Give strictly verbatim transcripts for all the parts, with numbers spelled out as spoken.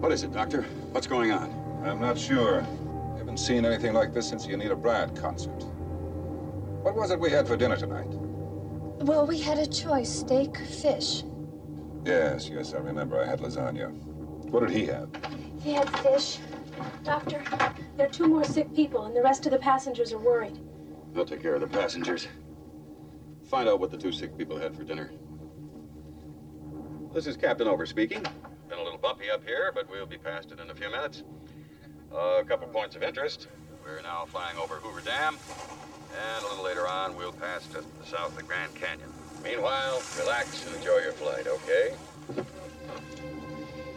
What is it, Doctor? What's going on? I'm not sure. I haven't seen anything like this since the Anita Bryant concert. What was it we had for dinner tonight? Well, we had a choice, steak or fish. Yes, yes, I remember. I had lasagna. What did he have? He had fish. Doctor, there are two more sick people, and the rest of the passengers are worried. I'll take care of the passengers. Find out what the two sick people had for dinner. This is Captain Over speaking. Been a little bumpy up here, but we'll be past it in a few minutes. Uh, a couple points of interest. We're now flying over Hoover Dam, and a little later on, we'll pass just to the south of the Grand Canyon. Meanwhile, relax and enjoy your flight, okay?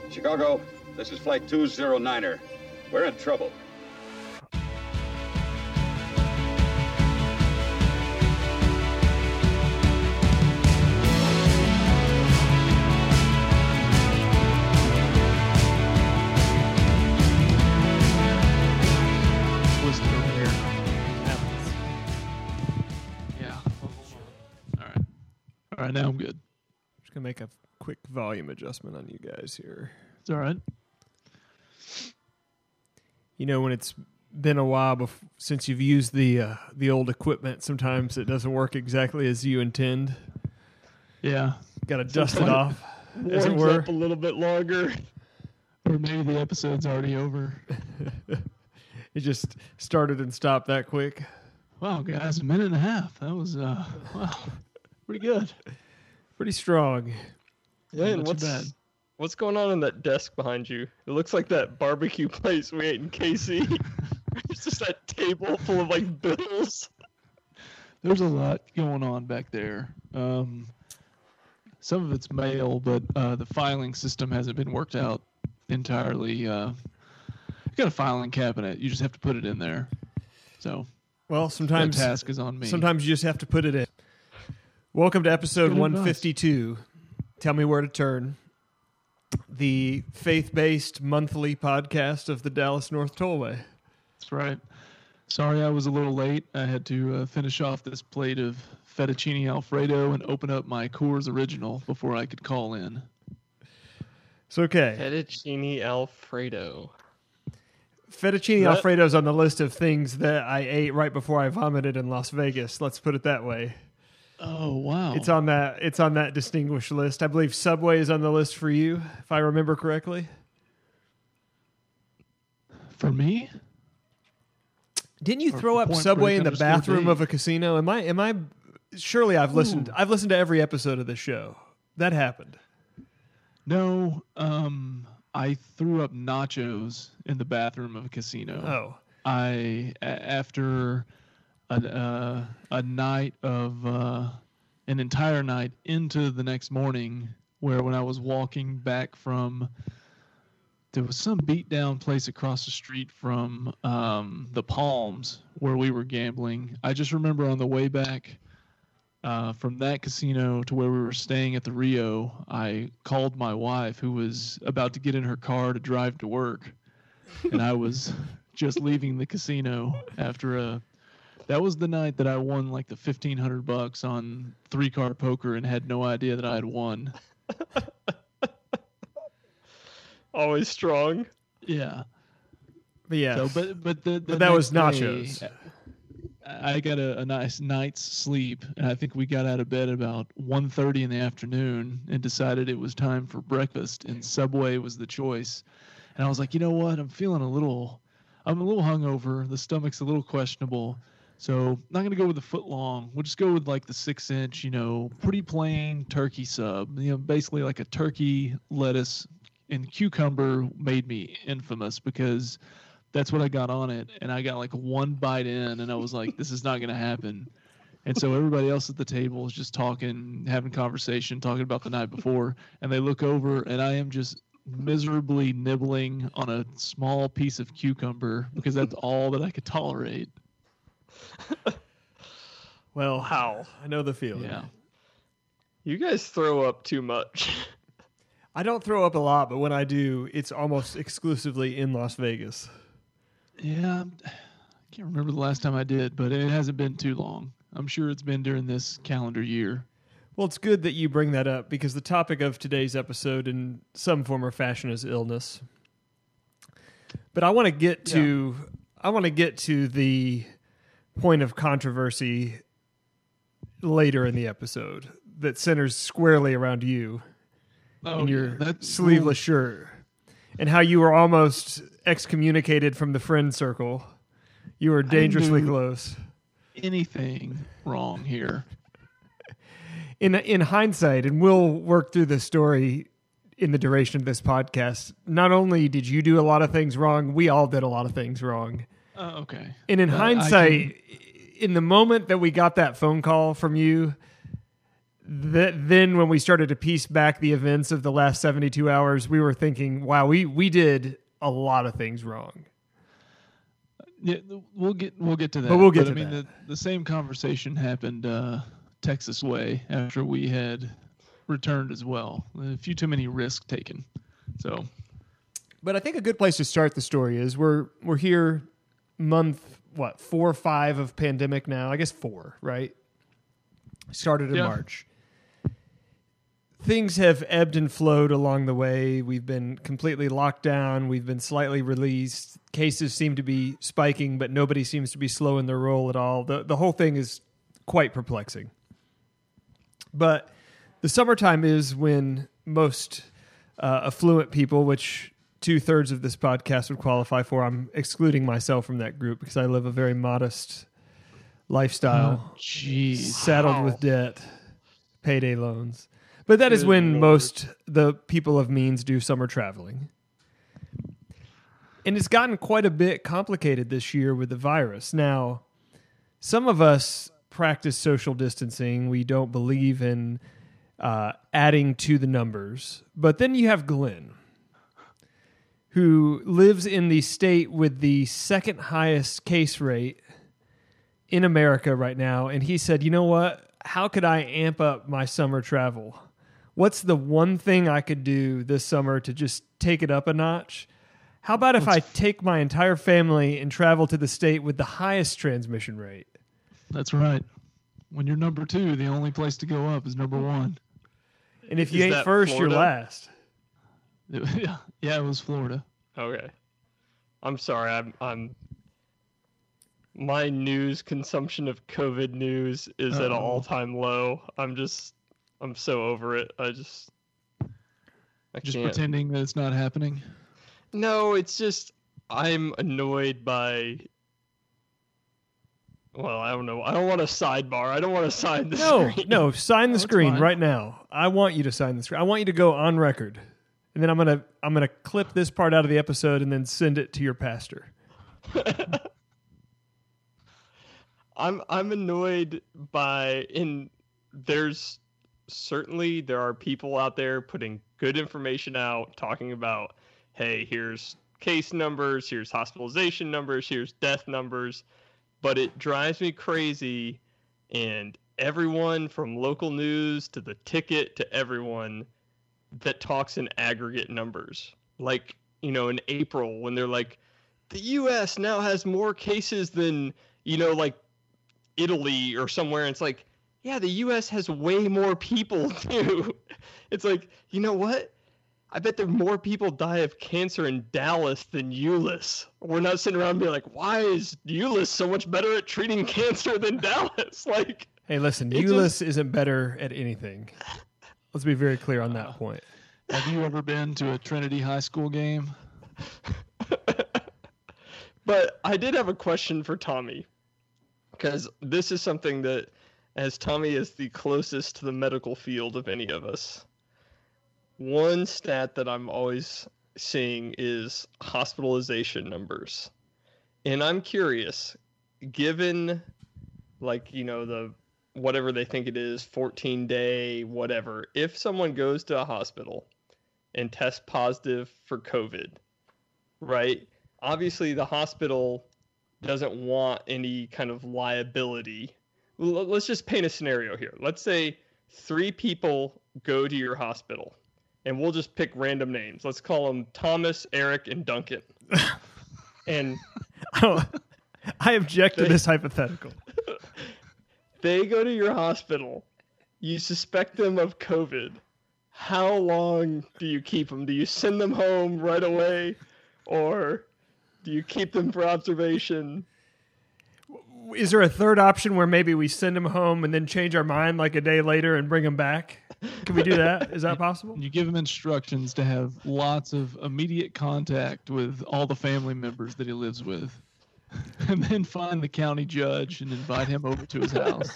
Chicago, this is Flight two oh niner. We're in trouble. All right, now I'm good. I'm just going to make a quick volume adjustment on you guys here. It's all right. You know, when it's been a while before, since you've used the uh, the old equipment, sometimes it doesn't work exactly as you intend. Yeah. Got to dust it off, it as it were. Up a little bit longer. Or maybe the episode's already over. It just started and stopped that quick. Wow, guys, a minute and a half. That was, uh, wow. Pretty good. Pretty strong. Yeah, what's, what's going on in that desk behind you? It looks like that barbecue place we ate in Casey. It's just that table full of, like, bills. There's a lot going on back there. Um, some of it's mail, but uh, the filing system hasn't been worked out entirely. Uh, you've got a filing cabinet. You just have to put it in there. So, well, sometimes that task is on me. Sometimes you just have to put it in. Welcome to episode one fifty-two. Tell me where to turn. The faith-based monthly podcast of the Dallas North Tollway. That's right. Sorry I was a little late. I had to uh, finish off this plate of Fettuccine Alfredo and open up my Coors Original before I could call in. It's okay. Fettuccine Alfredo. Fettuccine what? Alfredo's on the list of things that I ate right before I vomited in Las Vegas. Let's put it that way. Oh wow! It's on that. It's on that distinguished list. I believe Subway is on the list for you, if I remember correctly. For me? Didn't you or throw up Subway in the bathroom of a casino? Am I? Am I? Surely I've Ooh. listened. I've listened to every episode of this show. That happened. No, um, I threw up nachos in the bathroom of a casino. Oh, I a- after. Uh, a night of uh, an entire night into the next morning, where when I was walking back from, there was some beat down place across the street from um, the Palms where we were gambling. I just remember on the way back uh, from that casino to where we were staying at the Rio, I called my wife, who was about to get in her car to drive to work, and I was just leaving the casino after a. That was the night that I won like the fifteen hundred bucks on three car poker and had no idea that I had won. Always strong. Yeah, but yeah. So, but but the, the but that was nachos. Day, I got a, a nice night's sleep, and I think we got out of bed about one thirty in the afternoon and decided it was time for breakfast, and Subway was the choice. And I was like, you know what? I'm feeling a little. I'm a little hungover. The stomach's a little questionable. So I'm not going to go with the foot long. We'll just go with like the six inch, you know, pretty plain turkey sub, you know, basically like a turkey, lettuce and cucumber made me infamous because that's what I got on it. And I got like one bite in and I was like, this is not going to happen. And so everybody else at the table is just talking, having conversation, talking about the night before. And they look over and I am just miserably nibbling on a small piece of cucumber because that's all that I could tolerate. Well, how? I know the feeling. Yeah. You guys throw up too much. I don't throw up a lot, but when I do, it's almost exclusively in Las Vegas. Yeah. I can't remember the last time I did, but it hasn't been too long. I'm sure it's been during this calendar year. Well, it's good that you bring that up because the topic of today's episode in some form or fashion is illness. But I want to get to yeah. I want to get to the point of controversy later in the episode that centers squarely around you oh, and your that, sleeveless yeah. shirt and how you were almost excommunicated from the friend circle. You were dangerously close. Anything wrong here? In in hindsight, and we'll work through this story in the duration of this podcast, not only did you do a lot of things wrong, we all did a lot of things wrong. Uh, okay. And in uh, hindsight, can... in the moment that we got that phone call from you, that then when we started to piece back the events of the last seventy-two hours, we were thinking, wow, we, we did a lot of things wrong. Yeah, we'll get we'll get to that. But we'll get but, to I mean, that. The, the same conversation happened uh, Texas way after we had returned as well. A few too many risks taken. So, but I think a good place to start the story is we're we're here month what four or five of pandemic now. I guess four, right? Started in yeah. March. Things have ebbed and flowed along the way. We've been completely locked down. We've been slightly released. Cases seem to be spiking, but nobody seems to be slow in their roll at all. The the whole thing is quite perplexing. But the summertime is when most uh, affluent people, which two-thirds of this podcast would qualify for, I'm excluding myself from that group because I live a very modest lifestyle, oh, geez. saddled wow. with debt, payday loans. But that Good is when Lord. most the people of means do summer traveling. And it's gotten quite a bit complicated this year with the virus. Now, some of us practice social distancing. We don't believe in uh, adding to the numbers. But then you have Glenn, who lives in the state with the second highest case rate in America right now. And he said, you know what? How could I amp up my summer travel? What's the one thing I could do this summer to just take it up a notch? How about if Let's I take my entire family and travel to the state with the highest transmission rate? That's right. When you're number two, the only place to go up is number one. And if you is ain't first, Florida? You're last. Yeah, yeah, it was Florida. Okay. I'm sorry. I'm. I'm... My news consumption of COVID news is Uh-oh. at an all-time low. I'm just. I'm so over it. I just. I just can't. Pretending that it's not happening. No, it's just I'm annoyed by. Well, I don't know. I don't want a sidebar. I don't want to sign the no, screen. No, no, sign the oh, screen right now. I want you to sign the screen. I want you to go on record, and then I'm gonna I'm gonna clip this part out of the episode and then send it to your pastor. I'm I'm annoyed by in there's certainly there are people out there putting good information out, talking about, hey, here's case numbers, here's hospitalization numbers, here's death numbers, but it drives me crazy, and everyone from local news to the ticket to everyone that talks in aggregate numbers. Like, you know, in April when they're like, the U S now has more cases than, you know, like Italy or somewhere, and it's like, yeah, the U S has way more people too. It's like, you know what? I bet there more people die of cancer in Dallas than Euless. We're not sitting around being like, why is Euless so much better at treating cancer than Dallas? Like, hey, listen, Euless just... isn't better at anything. Let's be very clear on that uh, point. Have you ever been to a Trinity High School game? But I did have a question for Tommy, because this is something that, as Tommy is the closest to the medical field of any of us, one stat that I'm always seeing is hospitalization numbers. And I'm curious, given, like, you know, the whatever they think it is, fourteen day, whatever, if someone goes to a hospital and tests positive for COVID, right? Obviously, the hospital doesn't want any kind of liability. Let's just paint a scenario here. Let's say three people go to your hospital, and we'll just pick random names. Let's call them Thomas, Eric, and Duncan. And oh, I object they, to this hypothetical. They go to your hospital. You suspect them of COVID. How long do you keep them? Do you send them home right away? Or Do you keep them for observation? Is there a third option where maybe we send them home and then change our mind like a day later and bring them back? Can we do that? Is that possible? You give him instructions to have lots of immediate contact with all the family members that he lives with, and then find the county judge and invite him over to his house.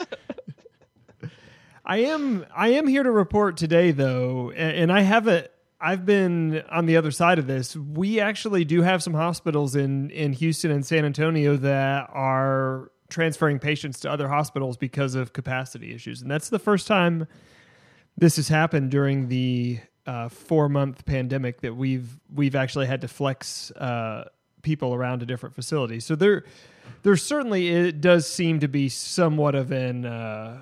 I am I am here to report today, though, and I haven't. I've been on the other side of this. We actually do have some hospitals in, in Houston and San Antonio that are transferring patients to other hospitals because of capacity issues. And that's the first time this has happened during the uh, four-month pandemic that we've we've actually had to flex uh, people around to different facilities. So there, there certainly it does seem to be somewhat of an... Uh,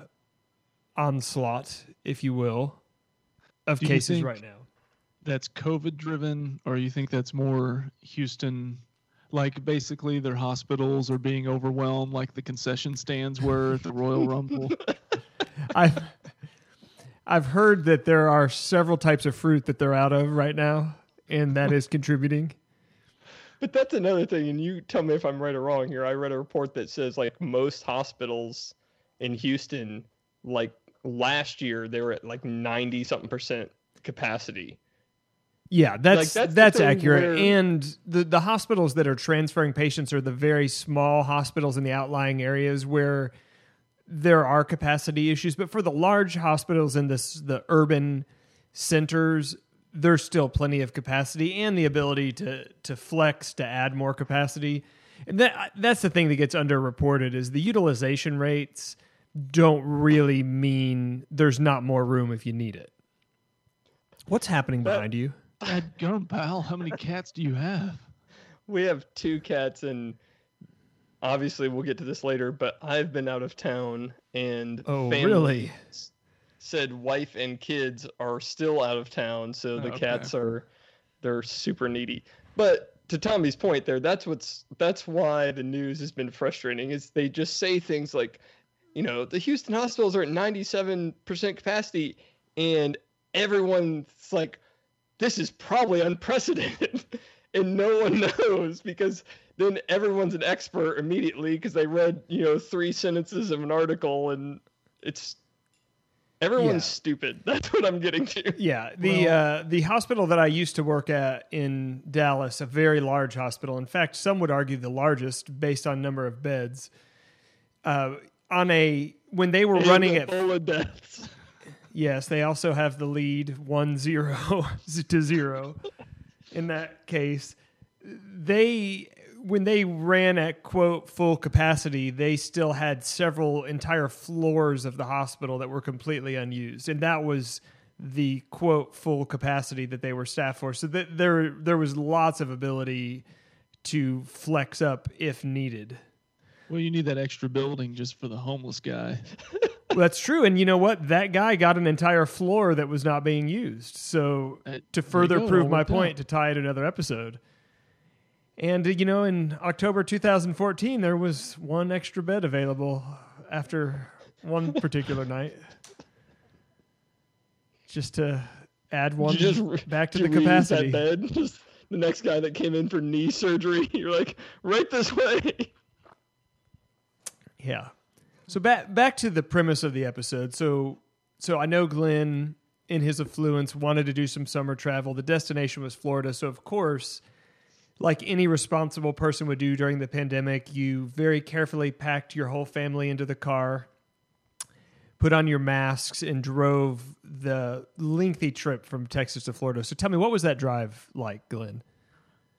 onslaught, if you will, of do cases right now. That's COVID driven, or you think that's more Houston, like basically their hospitals are being overwhelmed like the concession stands were at the Royal Rumble? I've, I've heard that there are several types of fruit that they're out of right now, and that is contributing. But that's another thing, and you tell me if I'm right or wrong here. I read a report that says like most hospitals in Houston, like last year, they were at like ninety something percent capacity. Yeah, that's like, that's, that's accurate. Where... And the, the hospitals that are transferring patients are the very small hospitals in the outlying areas where there are capacity issues. But for the large hospitals in this, the urban centers, there's still plenty of capacity and the ability to to flex to add more capacity. And that that's the thing that gets underreported is the utilization rates don't really mean there's not more room if you need it. What's happening behind you? That gun, pal. How many cats do you have? We have two cats, and obviously we'll get to this later, but I've been out of town, and oh, really? Said wife and kids are still out of town, so the oh, okay. cats are, they're super needy. But to Tommy's point there, that's what's, that's why the news has been frustrating, is they just say things like, you know, the Houston hospitals are at ninety-seven percent capacity, and everyone's like, this is probably unprecedented, and no one knows, because then everyone's an expert immediately because they read, you know, three sentences of an article, and it's everyone's yeah. stupid. That's what I'm getting to. Yeah, the well, uh, the hospital that I used to work at in Dallas, a very large hospital, in fact, some would argue the largest based on number of beds, uh, on a when they were running at full of deaths. Yes, they also have the lead one zero to zero in that case. They when they ran at quote full capacity, they still had several entire floors of the hospital that were completely unused, and that was the quote full capacity that they were staffed for. So that there there was lots of ability to flex up if needed. Well, you need that extra building just for the homeless guy. Well, that's true. And you know what? That guy got an entire floor that was not being used. So uh, to further go, prove my point, to tie it another episode. And, uh, you know, in October twenty fourteen, there was one extra bed available after one particular night. Just to add one just, back to the capacity. That bed? Just the next guy that came in for knee surgery, you're like, right this way. Yeah. So back back to the premise of the episode. So so I know Glenn, in his affluence, wanted to do some summer travel. The destination was Florida. So, of course, like any responsible person would do during the pandemic, you very carefully packed your whole family into the car, put on your masks, and drove the lengthy trip from Texas to Florida. So tell me, what was that drive like, Glenn?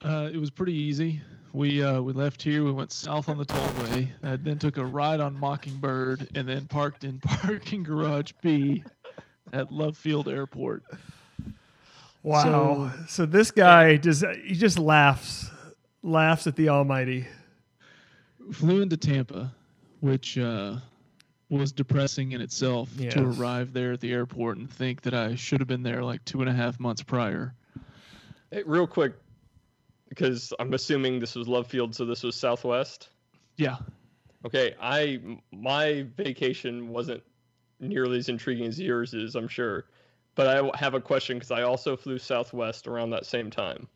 Uh, it was pretty easy. We uh, we left here. We went south on the tollway. Uh, then took a ride on Mockingbird, and then parked in parking garage B at Love Field Airport. Wow! So, so this guy just he just laughs laughs at the Almighty. Flew into Tampa, which uh, was depressing in itself yes. to arrive there at the airport and think that I should have been there like two and a half months prior. Hey, real quick. Because I'm assuming this was Love Field, so this was Southwest? Yeah. Okay, I my vacation wasn't nearly as intriguing as yours is, I'm sure. But I have a question, because I also flew Southwest around that same time.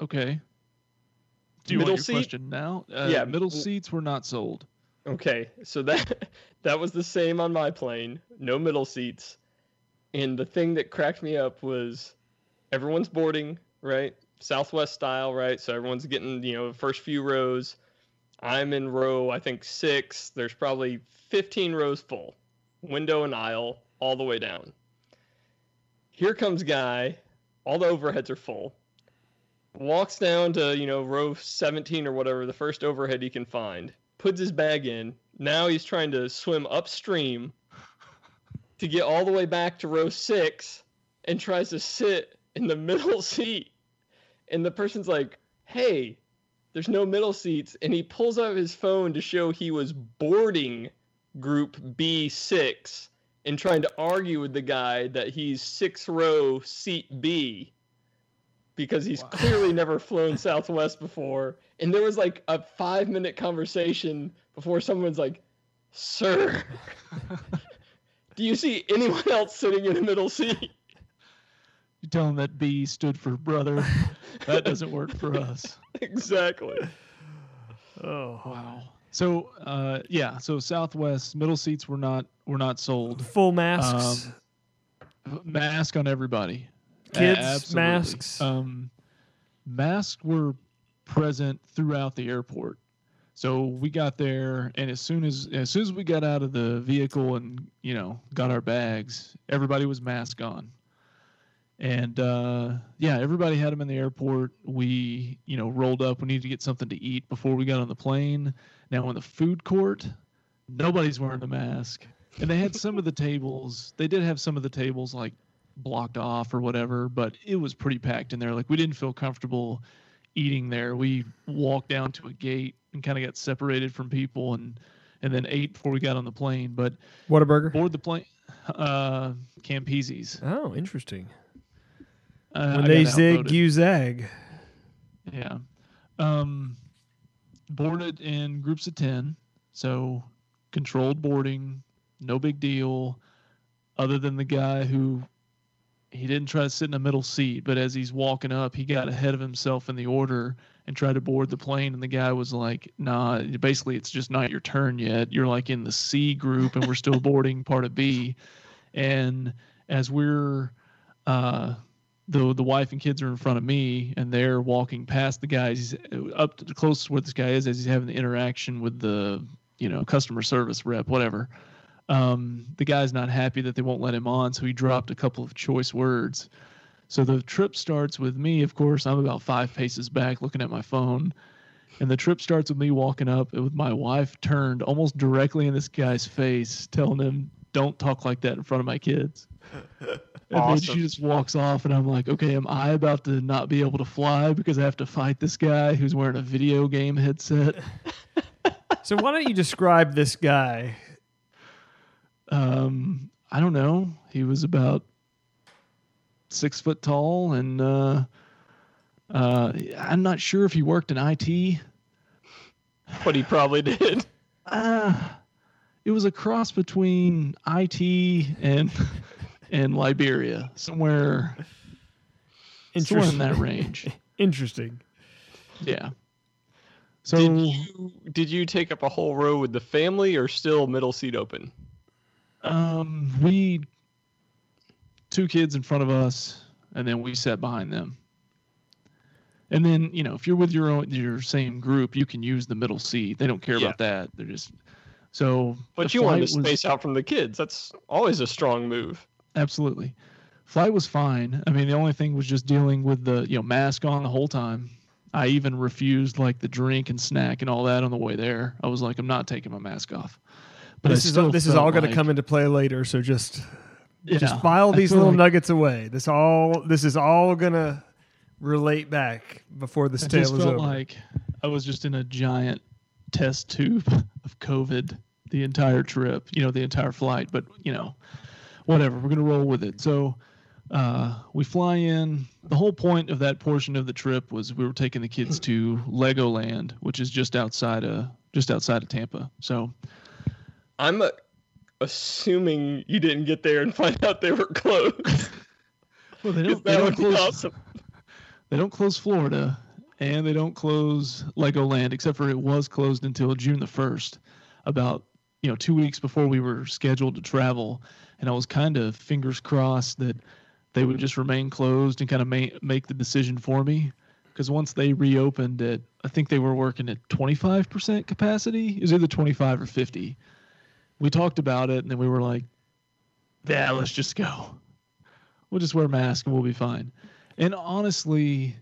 Okay. Do you middle want your seat? question now? Uh, yeah, middle w- seats were not sold. Okay, so that that was the same on my plane. No middle seats. And the thing that cracked me up was everyone's boarding, right? Southwest style, right? So everyone's getting, you know, the first few rows. I'm in row, I think, six. There's probably fifteen rows full. Window and aisle all the way down. Here comes guy. All the overheads are full. Walks down to, you know, row seventeen or whatever, the first overhead he can find. Puts his bag in. Now he's trying to swim upstream to get all the way back to row six and tries to sit in the middle seat. And the person's like, hey, there's no middle seats. And he pulls out his phone to show he was boarding group B six and trying to argue with the guy that he's six row seat B because he's wow. clearly never flown Southwest before. And there was like a five minute conversation before someone's like, sir, do you see anyone else sitting in the middle seat? You tell him that B stood for brother. That doesn't work for us. Exactly. Oh wow. So uh, yeah, so Southwest middle seats were not were not sold. Full masks. Um, mask on everybody. Kids Absolutely. masks. Um, masks were present throughout the airport. So we got there, and as soon as as soon as we got out of the vehicle and you know got our bags, everybody was masked on. And, uh, yeah, everybody had them in the airport. We, you know, rolled up. We needed to get something to eat before we got on the plane. Now, in the food court, nobody's wearing a mask. And they had some of the tables. They did have some of the tables, like, blocked off or whatever. But it was pretty packed in there. Like, we didn't feel comfortable eating there. We walked down to a gate and kind of got separated from people and, and then ate before we got on the plane. But Whataburger? Board the plane. Uh, Campisi's. Oh, interesting. Uh, when they zig, you zag. Yeah. Um, boarded in groups of ten. So controlled boarding, no big deal. Other than the guy who, he didn't try to sit in a middle seat, but as he's walking up, he got ahead of himself in the order and tried to board the plane. And the guy was like, nah, basically it's just not your turn yet. You're like in the C group and we're still boarding part of B. And as we're... uh. The the wife and kids are in front of me, and they're walking past the guys up to the closest where this guy is as he's having the interaction with the you know customer service rep, whatever. Um, the guy's not happy that they won't let him on, so he dropped a couple of choice words. So the trip starts with me, of course. I'm about five paces back looking at my phone, and the trip starts with me walking up with my wife turned almost directly in this guy's face, telling him, don't talk like that in front of my kids. And awesome. Then she just walks off, and I'm like, okay, am I about to not be able to fly because I have to fight this guy who's wearing a video game headset? So why don't you describe this guy? Um, I don't know. He was about six foot tall, and uh, uh, I'm not sure if he worked in I T. But he probably did. Uh, it was a cross between I T and... and Liberia, somewhere, somewhere in that range. Interesting. Yeah. So did you, did you take up a whole row with the family or still middle seat open? Um, we, two kids in front of us, and then we sat behind them. And then, you know, if you're with your own, your same group, you can use the middle seat. They don't care yeah. about that. They're just, so. But you wanted to space was, out from the kids. That's always a strong move. Absolutely. Flight was fine. I mean, the only thing was just dealing with the, you know, mask on the whole time. I even refused like the drink and snack and all that on the way there. I was like, I'm not taking my mask off. But this is this is all going to come into play later. So just, yeah, just file these little like, nuggets away. This all this is all going to relate back before this tale is over. I felt like I was just in a giant test tube of COVID the entire trip. You know, the entire flight. But you know. Whatever, we're going to roll with it. So uh, we fly in. The whole point of that portion of the trip was we were taking the kids to Legoland, which is just outside of just outside of Tampa. So I'm uh, assuming you didn't get there and find out they were closed. Well, they don't, they don't close. Awesome. They don't close Florida, and they don't close Legoland, except for it was closed until June the first, about, you know, two weeks before we were scheduled to travel. And I was kind of fingers crossed that they would just remain closed and kind of ma- make the decision for me. Because once they reopened it, I think they were working at twenty-five percent capacity. It was either twenty-five or fifty. We talked about it, and then we were like, yeah, let's just go. We'll just wear masks and we'll be fine. And honestly,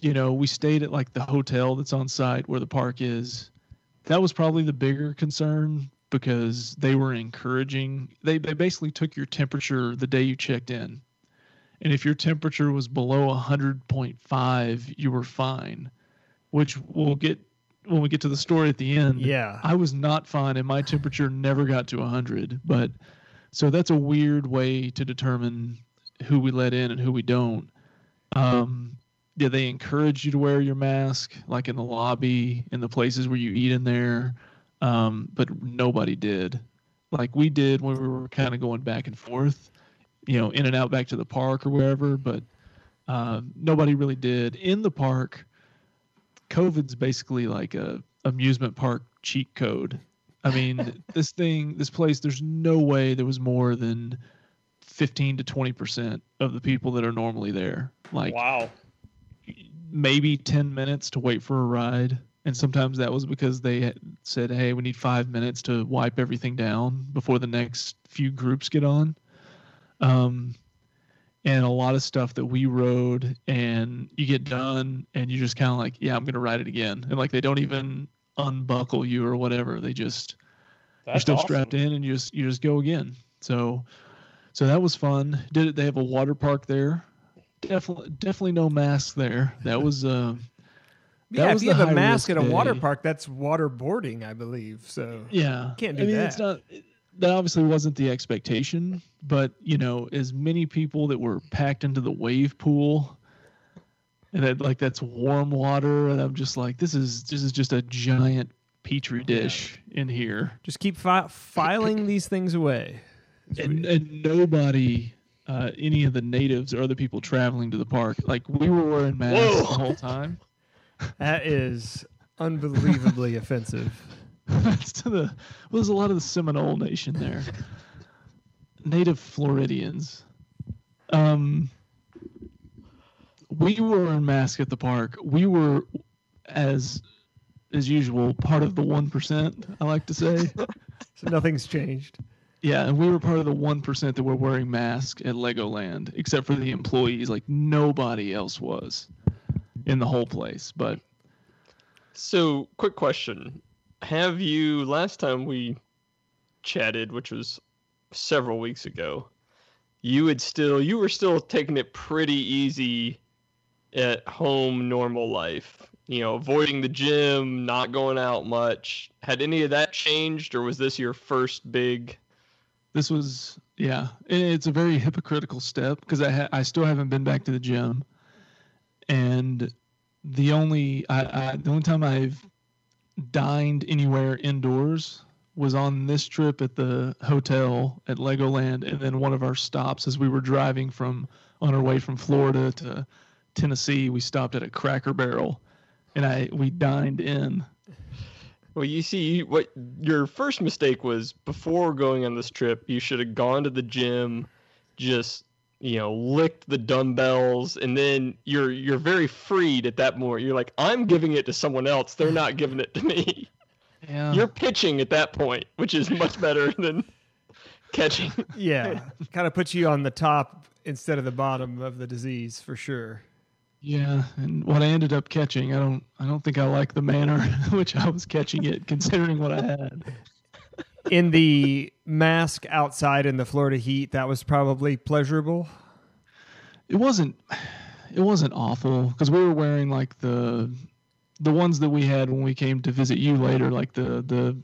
you know, we stayed at like the hotel that's on site where the park is. That was probably the bigger concern, because they were encouraging. They, they basically took your temperature the day you checked in. And if your temperature was below one hundred point five, you were fine, which we'll get when we get to the story at the end. Yeah. I was not fine, and my temperature never got to one hundred. But so that's a weird way to determine who we let in and who we don't. Um, yeah, they encourage you to wear your mask, like in the lobby, in the places where you eat in there. Um, but nobody did. Like we did when we were kind of going back and forth, you know, in and out back to the park or wherever, but uh, nobody really did. In the park, COVID's basically like a amusement park cheat code. I mean, this thing, this place, there's no way there was more than fifteen to twenty percent of the people that are normally there. Like, wow, maybe ten minutes to wait for a ride. And sometimes that was because they said, hey, we need five minutes to wipe everything down before the next few groups get on. Um, and a lot of stuff that we rode, and you get done and you're just kind of like, yeah, I'm going to ride it again. And like, they don't even unbuckle you or whatever. They just, That's you're still awesome. strapped in, and you just, you just go again. So, so that was fun. Did it, they have a water park there? Definitely, definitely no masks there. That was, uh, that yeah, was if you have a mask at a water park, that's waterboarding, I believe. So yeah, you can't do I mean, that. It's not, it, That obviously wasn't the expectation, but, you know, as many people that were packed into the wave pool, and that, like, that's warm water, and I'm just like, this is this is just a giant petri dish in here. Just keep fi- filing these things away. And, and nobody, uh, any of the natives or other people traveling to the park, like, we were wearing masks Whoa. the whole time. That is unbelievably offensive. That's to the, well, there's a lot of the Seminole Nation there. Native Floridians. Um, we were in masks at the park. We were, as as usual, part of the one percent, I like to say. So nothing's changed. Yeah, and we were part of the one percent that were wearing masks at Legoland, except for the employees. Like, nobody else was in the whole place. But so, quick question. Have you, last time we chatted, which was several weeks ago, you had still, you were still taking it pretty easy at home, normal life, you know, avoiding the gym, not going out much. Had any of that changed, or was this your first big? This was, yeah, it's a very hypocritical step, because I, ha- I still haven't been back to the gym. And the only, I, I the only time I've dined anywhere indoors was on this trip at the hotel at Legoland, and then one of our stops as we were driving from on our way from Florida to Tennessee, we stopped at a Cracker Barrel, and I we dined in. Well, you see, what your first mistake was before going on this trip, you should have gone to the gym, just, you know, licked the dumbbells, and then you're you're very freed at that moment. You're like, I'm giving it to someone else. They're not giving it to me. Yeah. You're pitching at that point, which is much better than catching. Yeah, kind of puts you on the top instead of the bottom of the disease for sure. Yeah, and what I ended up catching, I don't I don't think I like the manner in which I was catching it, considering what I had. In the mask outside in the Florida heat, that was probably pleasurable. It wasn't. It wasn't awful, because we were wearing like the the ones that we had when we came to visit you later. Like the the,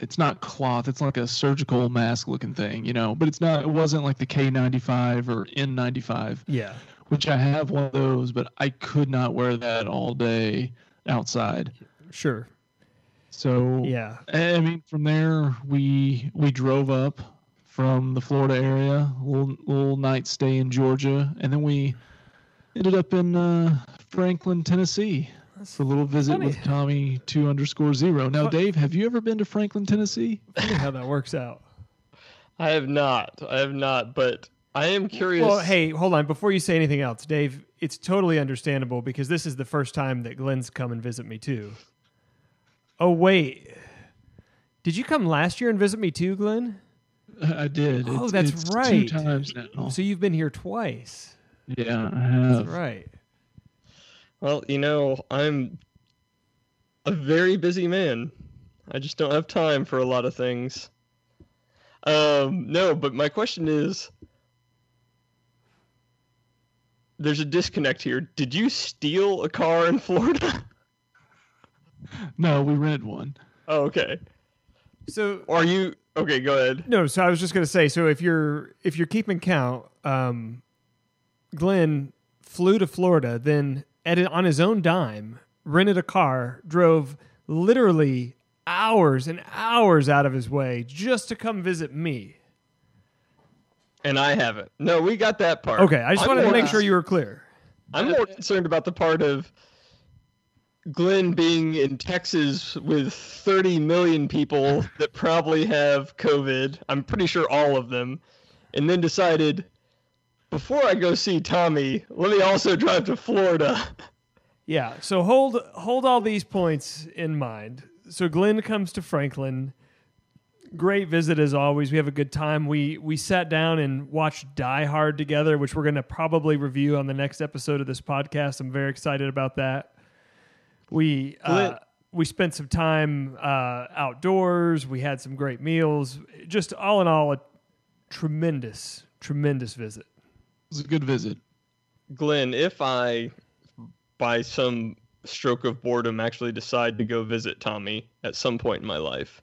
it's not cloth. It's like a surgical mask looking thing, you know. But it's not. It wasn't like the K ninety-five or N ninety-five. Yeah. Which I have one of those, but I could not wear that all day outside. Sure. So, yeah, I mean, from there, we we drove up from the Florida area, little, little night stay in Georgia, and then we ended up in uh, Franklin, Tennessee, That's a little visit funny. With Tommy two underscore zero. Now, what? Dave, have you ever been to Franklin, Tennessee? I don't know how that works out. I have not. I have not, but I am curious. Well, hey, hold on. Before you say anything else, Dave, it's totally understandable because this is the first time that Glenn's come and visit me, too. Oh, wait. Did you come last year and visit me, too, Glenn? I did. Oh, it's, that's it's right. Two times now. So you've been here twice. Yeah, I have. That's right. Well, you know, I'm a very busy man. I just don't have time for a lot of things. Um, no, but my question is, there's a disconnect here. Did you steal a car in Florida? No, we rented one. Oh, okay. So are you okay? Go ahead. No, so I was just going to say. So if you're if you're keeping count, um, Glenn flew to Florida, then at on his own dime rented a car, drove literally hours and hours out of his way just to come visit me. And I haven't. No, we got that part. Okay, I just I'm wanted more, to make sure you were clear. I'm more concerned about the part of Glenn being in Texas with thirty million people that probably have COVID. I'm pretty sure all of them. And then decided, before I go see Tommy, let me also drive to Florida. Yeah, so hold hold all these points in mind. So Glenn comes to Franklin. Great visit as always. We have a good time. We we sat down and watched Die Hard together, which we're going to probably review on the next episode of this podcast. I'm very excited about that. We uh, we spent some time uh, outdoors. We had some great meals. Just all in all, a tremendous, tremendous visit. It was a good visit. Glenn, if I, by some stroke of boredom, actually decide to go visit Tommy at some point in my life,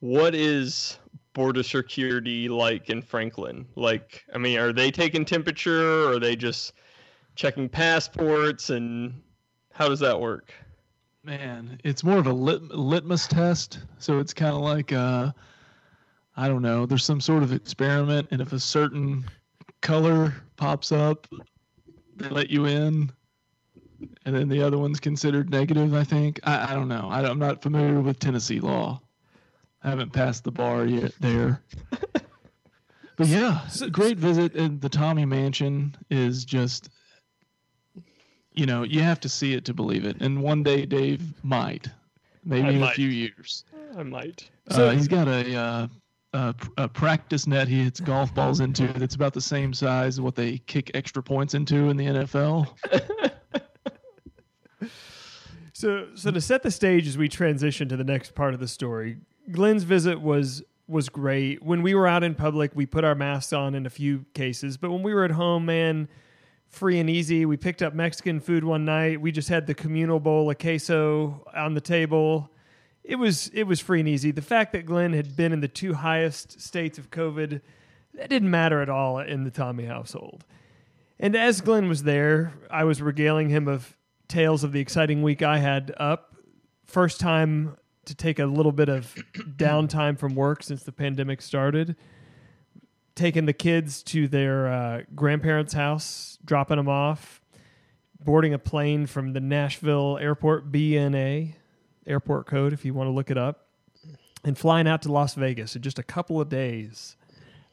what is border security like in Franklin? Like, I mean, are they taking temperature? Or are they just checking passports? And how does that work? Man, it's more of a lit- litmus test. So it's kind of like, uh, I don't know, there's some sort of experiment. And if a certain color pops up, they let you in. And then the other one's considered negative, I think. I, I don't know. I, I'm not familiar with Tennessee law. I haven't passed the bar yet there. But yeah, great visit. And the Tommy Mansion is just, you know, you have to see it to believe it. And one day Dave might, maybe I in might. a few years. I might. Uh, so he's got a, uh, a, a practice net he hits golf balls into that's about the same size as what they kick extra points into in the N F L. so, so to set the stage as we transition to the next part of the story, Glenn's visit was was great. When we were out in public, we put our masks on in a few cases. But when we were at home, man, free and easy. We picked up Mexican food one night. We just had the communal bowl of queso on the table. It was it was free and easy. The fact that Glenn had been in the two highest states of COVID, that didn't matter at all in the Tommy household. And as Glenn was there, I was regaling him of tales of the exciting week I had up. First time to take a little bit of downtime from work since the pandemic started, taking the kids to their uh, grandparents' house, dropping them off, boarding a plane from the Nashville airport, B N A, airport code if you want to look it up, and flying out to Las Vegas in just a couple of days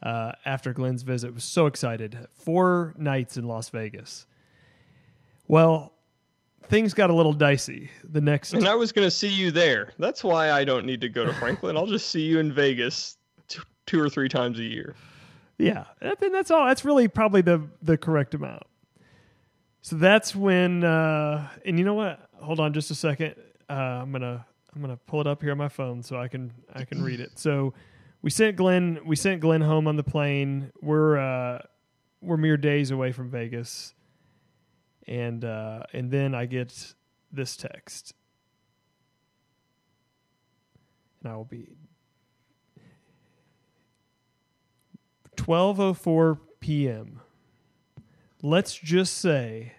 uh, after Glenn's visit. I was so excited. Four nights in Las Vegas. Well, things got a little dicey the next and I was going to see you there. That's why I don't need to go to Franklin. I'll just see you in Vegas t- two or three times a year. Yeah, and that's all. That's really probably the, the correct amount. So that's when, uh, and you know what? Hold on just a second. Uh, I'm gonna I'm gonna pull it up here on my phone so I can I can read it. So we sent Glenn we sent Glenn home on the plane. We're uh, we're mere days away from Vegas. And uh, and then I get this text. And I will be... twelve oh four p.m. Let's just say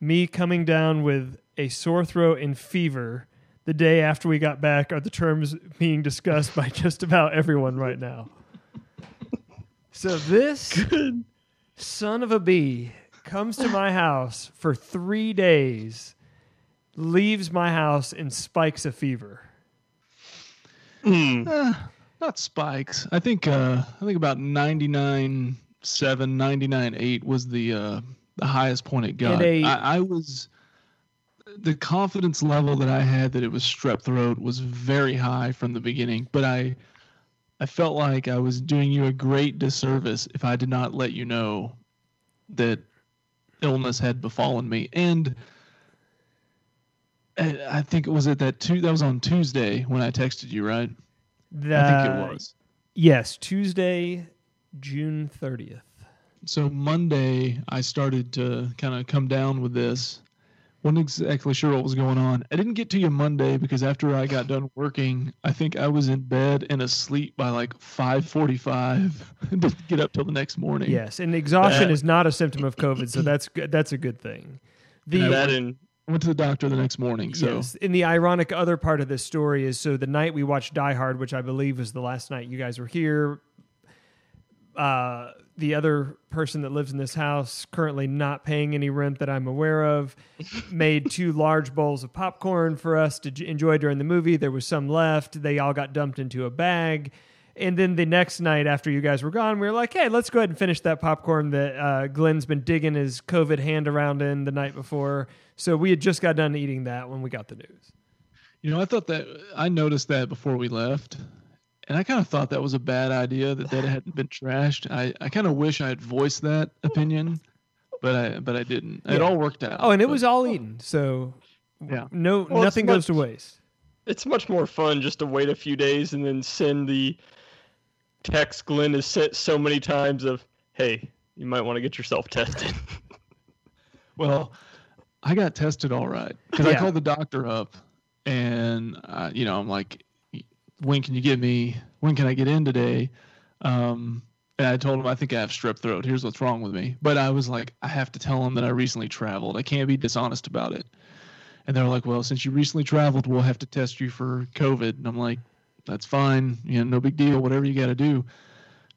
me coming down with a sore throat and fever the day after we got back are the terms being discussed by just about everyone right now. So this Good. son of a bee comes to my house for three days, leaves my house and spikes a fever. Mm. Uh, not spikes. I think uh, I think about ninety-nine point seven, ninety-nine point eight was the uh, the highest point it got. A, I, I was the confidence level that I had that it was strep throat was very high from the beginning, but I I felt like I was doing you a great disservice if I did not let you know that illness had befallen me. And I think it was at that two. That was on Tuesday when I texted you, right? The, I think it was. Yes, Tuesday, June thirtieth. So Monday, I started to kind of come down with this. Wasn't exactly sure what was going on. I didn't get to you Monday because after I got done working, I think I was in bed and asleep by like five forty-five. Didn't get up till the next morning. Yes, and exhaustion that, is not a symptom of COVID, so that's that's a good thing. The, that in. Went to the doctor the next morning. So. Yes. And the ironic other part of this story is, so the night we watched Die Hard, which I believe was the last night you guys were here, uh, the other person that lives in this house, currently not paying any rent that I'm aware of, made two large bowls of popcorn for us to j- enjoy during the movie. There was some left. They all got dumped into a bag. And then the next night after you guys were gone, we were like, hey, let's go ahead and finish that popcorn that uh, Glenn's been digging his COVID hand around in the night before. So we had just got done eating that when we got the news. You know, I thought that I noticed that before we left, and I kind of thought that was a bad idea that that hadn't been trashed. I, I kind of wish I had voiced that opinion, but I but I didn't. Yeah. It all worked out. Oh, and it but, was all eaten. So yeah. no well, nothing much, goes to waste. It's much more fun just to wait a few days and then send the text Glenn has sent so many times of, hey, you might want to get yourself tested. Well, I got tested all right because yeah. I called the doctor up and, uh, you know, I'm like, when can you get me? When can I get in today? Um, and I told him, I think I have strep throat. Here's what's wrong with me. But I was like, I have to tell him that I recently traveled. I can't be dishonest about it. And they're like, well, since you recently traveled, we'll have to test you for COVID. And I'm like, that's fine. You know, no big deal. Whatever you got to do.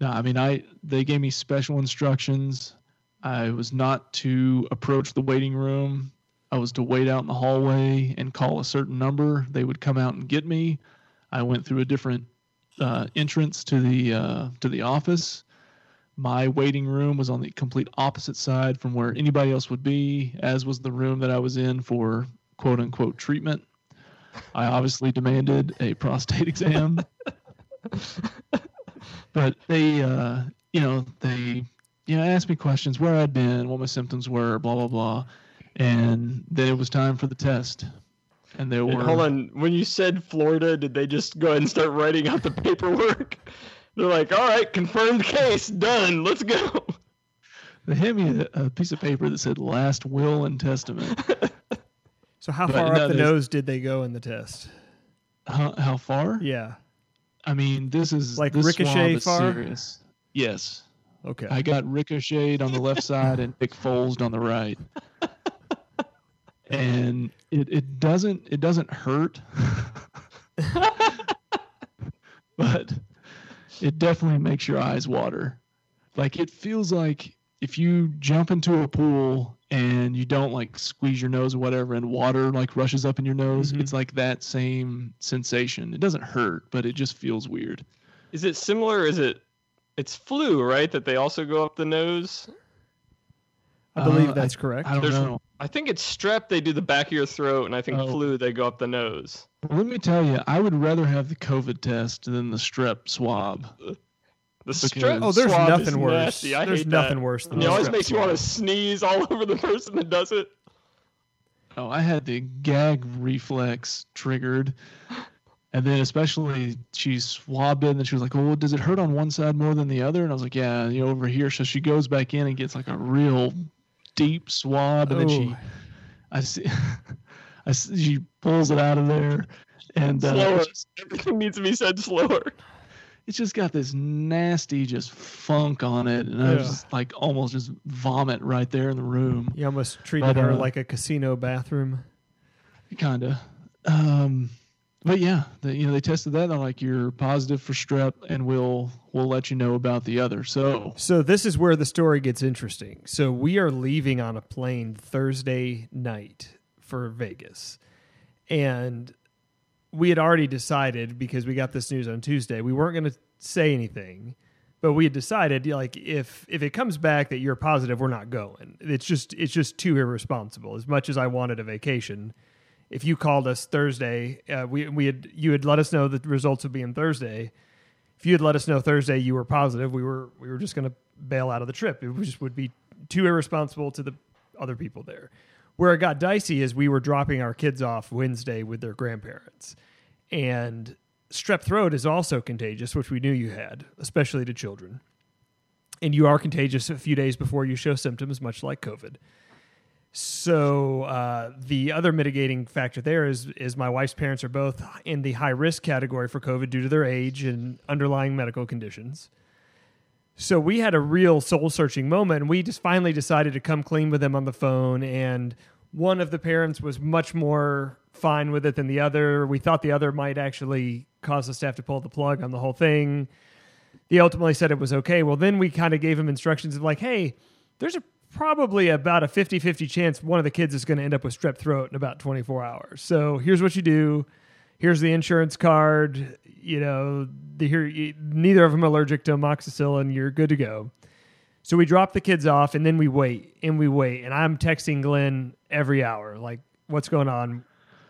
No, I mean, I, they gave me special instructions. I was not to approach the waiting room. I was to wait out in the hallway and call a certain number. They would come out and get me. I went through a different uh, entrance to the uh, to the office. My waiting room was on the complete opposite side from where anybody else would be, as was the room that I was in for quote-unquote treatment. I obviously demanded a prostate exam. But they, uh, you know, they... You know, asked me questions, where I'd been, what my symptoms were, blah, blah, blah. And then it was time for the test. And there were... Hold on. When you said Florida, did they just go ahead and start writing out the paperwork? They're like, all right, confirmed case, done, let's go. They handed me a, a piece of paper that said last will and testament. So how but far no, up the nose did they go in the test? How, how far? Yeah. I mean, this is... Like this ricochet is far? Serious. Yes. Okay. I got ricocheted on the left side and Nick Foles on the right, and it, it doesn't it doesn't hurt, but it definitely makes your eyes water. Like it feels like if you jump into a pool and you don't like squeeze your nose or whatever, and water like rushes up in your nose, mm-hmm. It's like that same sensation. It doesn't hurt, but it just feels weird. Is it similar? Is it? It's flu, right? That they also go up the nose. I believe uh, that's correct. I, I don't There's, know. I think it's strep. They do the back of your throat, and I think oh. flu. They go up the nose. Let me tell you, I would rather have the COVID test than the strep swab. The strep oh, there's swab nothing is worse. Nasty. I there's hate nothing that. worse than that. It always makes you want to sneeze all over the person that does it. Oh, I had the gag reflex triggered. And then especially she swabbed in and she was like, well, does it hurt on one side more than the other? And I was like, yeah, you know, over here. So she goes back in and gets like a real deep swab. And oh. then she, I see, I see, she pulls it out of there. And uh, slower. Just, everything needs to be said slower. It's just got this nasty, just funk on it. And yeah. I was just like almost just vomit right there in the room. You almost treated but, her uh, like a casino bathroom. Kind of. Um, But yeah, the, you know, they tested that. And they're like, you're positive for strep, and we'll we'll let you know about the other. So, so this is where the story gets interesting. So we are leaving on a plane Thursday night for Vegas. And we had already decided, because we got this news on Tuesday, we weren't going to say anything, but we had decided, like, if if it comes back that you're positive, we're not going. It's just it's just too irresponsible. As much as I wanted a vacation, if you called us Thursday, uh, we we had you had let us know that the results would be on Thursday. If you had let us know Thursday you were positive, we were we were just going to bail out of the trip. It just would be too irresponsible to the other people there. Where it got dicey is we were dropping our kids off Wednesday with their grandparents. And strep throat is also contagious, which we knew you had, especially to children. And you are contagious a few days before you show symptoms, much like COVID. So uh, the other mitigating factor there is, is my wife's parents are both in the high-risk category for COVID due to their age and underlying medical conditions. So we had a real soul-searching moment, and we just finally decided to come clean with them on the phone, and one of the parents was much more fine with it than the other. We thought the other might actually cause us to have to pull the plug on the whole thing. They ultimately said it was okay. Well, then we kind of gave him instructions of like, hey, there's a, probably about a fifty-fifty chance one of the kids is going to end up with strep throat in about twenty-four hours. So here's what you do. Here's the insurance card. You know, the, here, you, neither of them allergic to amoxicillin. You're good to go. So we drop the kids off, and then we wait, and we wait. And I'm texting Glenn every hour, like, what's going on?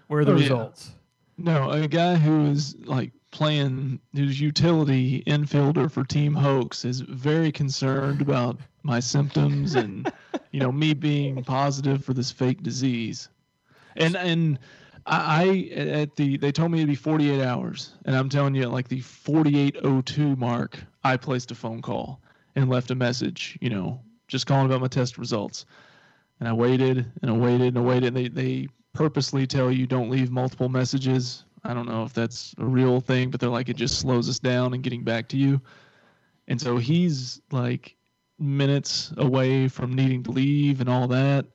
Where are the oh, results? Yeah. No, a guy who is, like, playing, who's utility infielder for Team Hoax is very concerned about my symptoms and, you know, me being positive for this fake disease. And, and... I, I at the they told me it'd be forty-eight hours, and I'm telling you, at like the forty-eight oh two mark, I placed a phone call and left a message, you know, just calling about my test results. And I waited and I waited and I waited. And they they purposely tell you don't leave multiple messages. I don't know if that's a real thing, but they're like, it just slows us down in getting back to you. And so he's like minutes away from needing to leave and all that.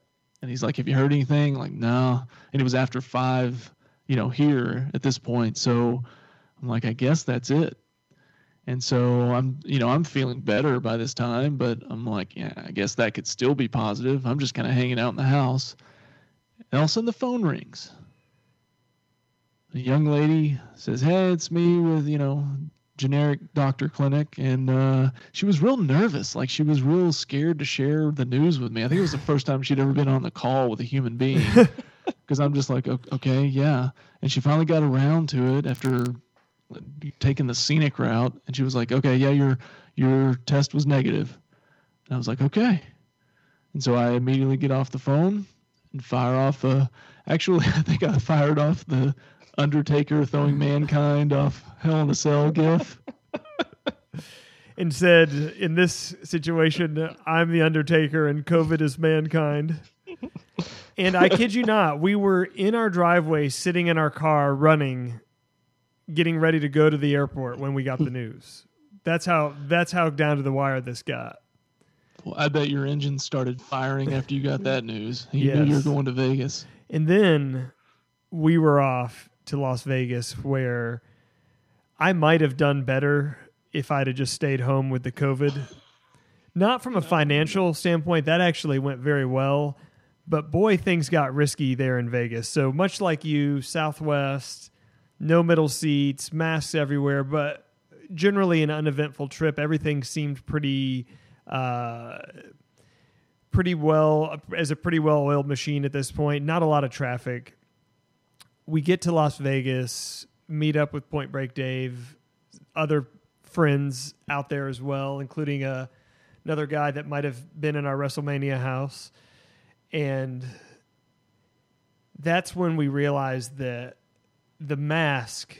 And he's like, have you heard anything? Like, no. And it was after five, you know, here at this point. So I'm like, I guess that's it. And so I'm, you know, I'm feeling better by this time, but I'm like, yeah, I guess that could still be positive. I'm just kind of hanging out in the house. And all of a sudden the phone rings. A young lady says, hey, it's me with, you know, generic doctor clinic, and uh she was real nervous, like she was real scared to share the news with me. I think it was the first time she'd ever been on the call with a human being, because I'm just like, okay, yeah. And she finally got around to it after taking the scenic route, and she was like, okay, yeah, your your test was negative. And I was like, okay. And so I immediately get off the phone and fire off uh actually I think I fired off the Undertaker throwing Mankind off Hell in a Cell gif. And said, in this situation, I'm the Undertaker and COVID is Mankind. And I kid you not, we were in our driveway, sitting in our car, running, getting ready to go to the airport when we got the news. That's how, that's how down to the wire this got. Well, I bet your engine started firing after you got that news. You yes. knew you were going to Vegas. And then we were off to Las Vegas, where I might have done better if I'd have just stayed home with the COVID. Not from a financial standpoint, that actually went very well, but boy, things got risky there in Vegas. So much like you, Southwest, no middle seats, masks everywhere, but generally an uneventful trip. Everything seemed pretty, uh, pretty well, as a pretty well-oiled machine at this point. Not a lot of traffic. We get to Las Vegas, meet up with Point Break Dave, other friends out there as well, including a, another guy that might have been in our WrestleMania house. And that's when we realized that the mask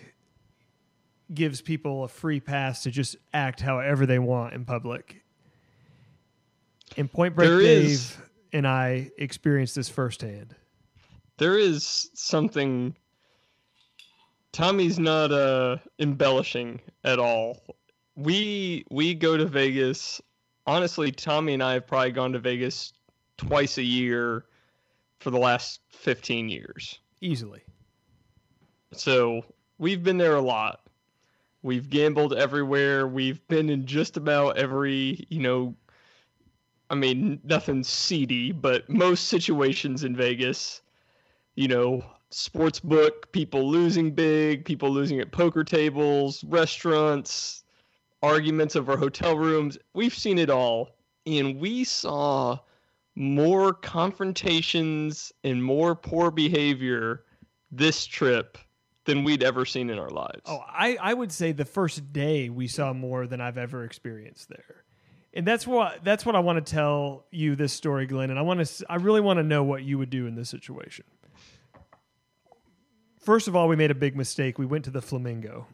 gives people a free pass to just act however they want in public. And Point Break there Dave is. and I experienced this firsthand. There is something. Tommy's not uh, embellishing at all. We we go to Vegas. Honestly, Tommy and I have probably gone to Vegas twice a year for the last fifteen years. Easily. So we've been there a lot. We've gambled everywhere. We've been in just about every, you know, I mean, nothing seedy, but most situations in Vegas. You know, sportsbook, people losing big, people losing at poker tables, restaurants, arguments over hotel rooms. We've seen it all. And we saw more confrontations and more poor behavior this trip than we'd ever seen in our lives. Oh, I, I would say the first day we saw more than I've ever experienced there. And that's what that's what I want to tell you this story, Glenn. And I want to I really want to know what you would do in this situation. First of all, we made a big mistake. We went to the Flamingo.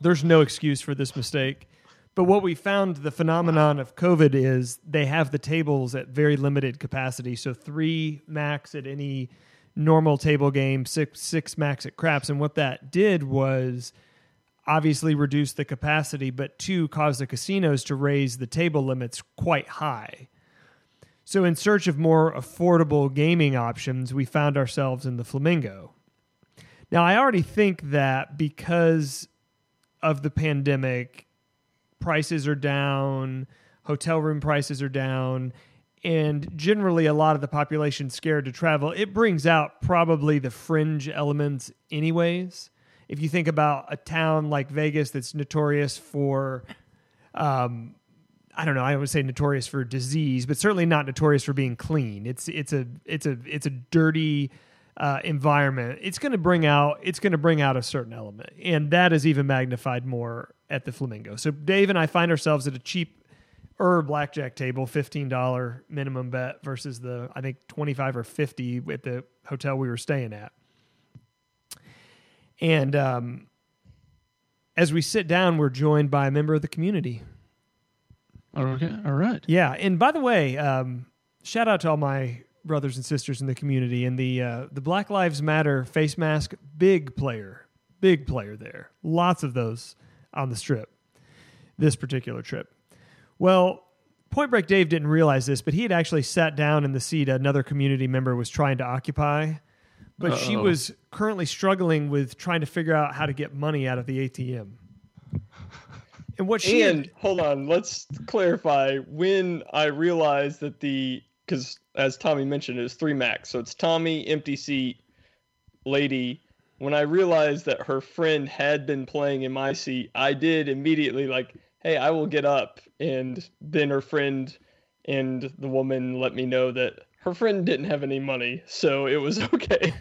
There's no excuse for this mistake. But what we found, the phenomenon of COVID, is they have the tables at very limited capacity. So three max at any normal table game, six six max at craps. And what that did was obviously reduce the capacity, but two, caused the casinos to raise the table limits quite high. So in search of more affordable gaming options, we found ourselves in the Flamingo. Now, I already think that because of the pandemic, prices are down, hotel room prices are down, and generally a lot of the population scared to travel. It brings out probably the fringe elements anyways. If you think about a town like Vegas that's notorious for, um, I don't know, I would say notorious for disease, but certainly not notorious for being clean. It's it's a it's a it's a dirty uh, environment. It's going to bring out it's going to bring out a certain element, and that is even magnified more at the Flamingo. So Dave and I find ourselves at a cheaper blackjack table, fifteen dollars minimum bet versus the I think twenty-five dollars or fifty dollars at the hotel we were staying at. And um, as we sit down, we're joined by a member of the community. Okay, all right. Yeah, and by the way, um, shout out to all my brothers and sisters in the community. And the uh, the Black Lives Matter face mask, big player, big player there. Lots of those on the Strip, this particular trip. Well, Point Break Dave didn't realize this, but he had actually sat down in the seat another community member was trying to occupy. But Uh-oh. She was currently struggling with trying to figure out how to get money out of the A T M. And what she and had, hold on, let's clarify. When I realized that the because as Tommy mentioned, it was three max, so it's Tommy, empty seat, lady. When I realized that her friend had been playing in my seat, I did immediately like, hey, I will get up. And then her friend and the woman let me know that her friend didn't have any money, so it was okay.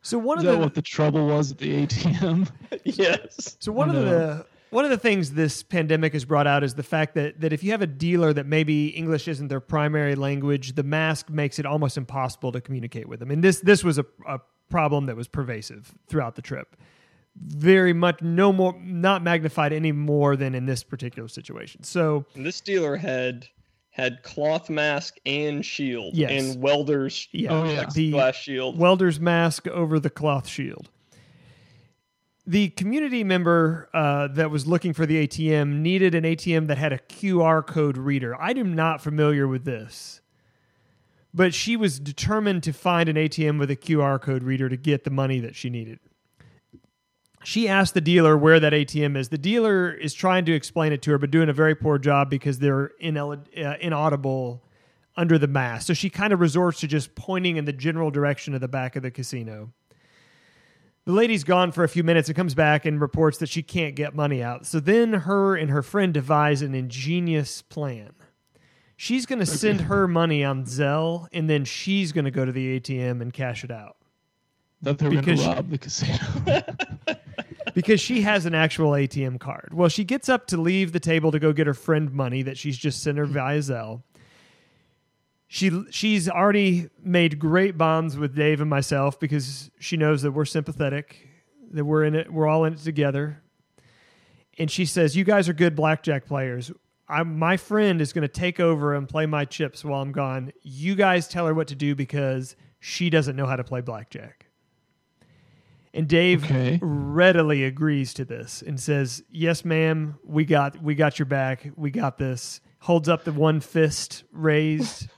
So one Is of the, that what the trouble was at the A T M? Yes. So one no. of the one of the things this pandemic has brought out is the fact that that if you have a dealer that maybe English isn't their primary language, the mask makes it almost impossible to communicate with them. And this this was a, a problem that was pervasive throughout the trip. Very much no more, not magnified any more than in this particular situation. So and this dealer had. Had cloth mask and shield, yes. And welder's yeah. Oh, yeah. The glass shield. Welder's mask over the cloth shield. The community member uh, that was looking for the A T M needed an A T M that had a Q R code reader. I am not familiar with this, but she was determined to find an A T M with a Q R code reader to get the money that she needed. She asked the dealer where that A T M is. The dealer is trying to explain it to her, but doing a very poor job because they're inel- uh, inaudible under the mask. So she kind of resorts to just pointing in the general direction of the back of the casino. The lady's gone for a few minutes and comes back and reports that she can't get money out. So then her and her friend devise an ingenious plan. She's going to send her money on Zelle, and then she's going to go to the A T M and cash it out. That they're going to rob the casino. Because she has an actual A T M card. Well, she gets up to leave the table to go get her friend money that she's just sent her via Zelle. She, she's already made great bonds with Dave and myself because she knows that we're sympathetic, that we're in it, we're all in it together. And she says, "You guys are good blackjack players. I'm, my friend is going to take over and play my chips while I'm gone. You guys tell her what to do because she doesn't know how to play blackjack." And Dave okay. readily agrees to this and says, "Yes, ma'am, we got we got your back. We got this." Holds up the one fist raised.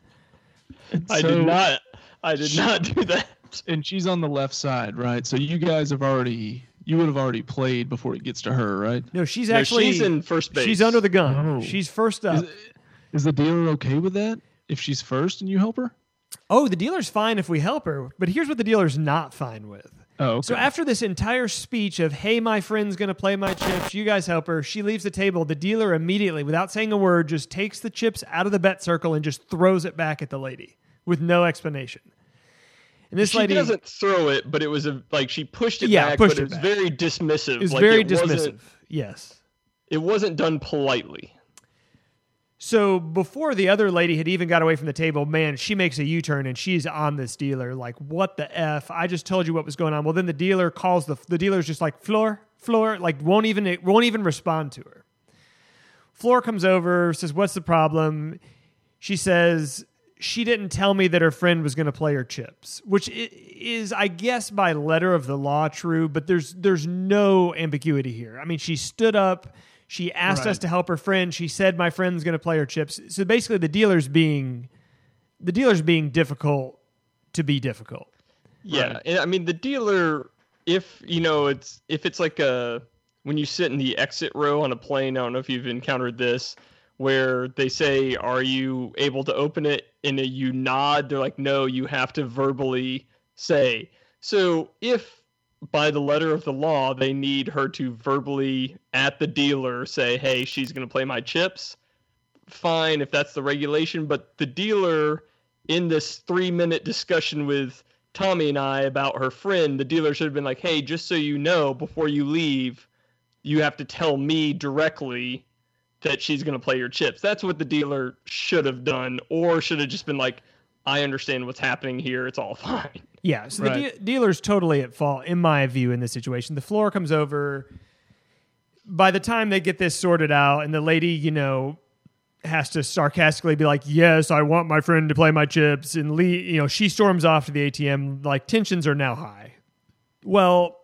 I so, did not. I did she, not do that. And she's on the left side, right? So you guys have already. You would have already played before it gets to her, right? No, she's actually no, she's in first base. She's under the gun. Oh. She's first up. Is, is the dealer okay with that? If she's first and you help her? oh, the dealer's fine if we help her, but here's what the dealer's not fine with. Oh, okay. So after this entire speech of, hey, my friend's going to play my chips, you guys help her, she leaves the table. The dealer immediately, without saying a word, just takes the chips out of the bet circle and just throws it back at the lady with no explanation. And this she lady doesn't throw it, but it was a, like she pushed it yeah, back, pushed but it, it was back. very dismissive. It was like, very it dismissive, yes. It wasn't done politely. So before the other lady had even got away from the table, man, she makes a U-turn and she's on this dealer. Like, what the F? I just told you what was going on. Well, then the dealer calls the, the dealer's just like, Floor, Floor, like won't even, it won't even respond to her. Floor comes over, says, what's the problem? She says, she didn't tell me that her friend was going to play her chips, which is, I guess, by letter of the law true, but there's, there's no ambiguity here. I mean, she stood up. She asked right. us to help her friend. She said, my friend's going to play her chips. So basically the dealer's being the dealer's being difficult to be difficult. Yeah. Right? And I mean, the dealer, if you know, it's if it's like a when you sit in the exit row on a plane, I don't know if you've encountered this, where they say, are you able to open it? And you nod. They're like, no, you have to verbally say. So if by the letter of the law, they need her to verbally at the dealer say, hey, she's going to play my chips. Fine, if that's the regulation. But the dealer, in this three-minute discussion with Tommy and I about her friend, the dealer should have been like, hey, just so you know, before you leave, you have to tell me directly that she's going to play your chips. That's what the dealer should have done, or should have just been like, I understand what's happening here. It's all fine. Yeah, so right. the de- dealer's totally at fault, in my view, in this situation. The floor comes over. By the time they get this sorted out, and the lady, you know, has to sarcastically be like, yes, I want my friend to play my chips, and Lee, you know, she storms off to the A T M. Like, tensions are now high. Well,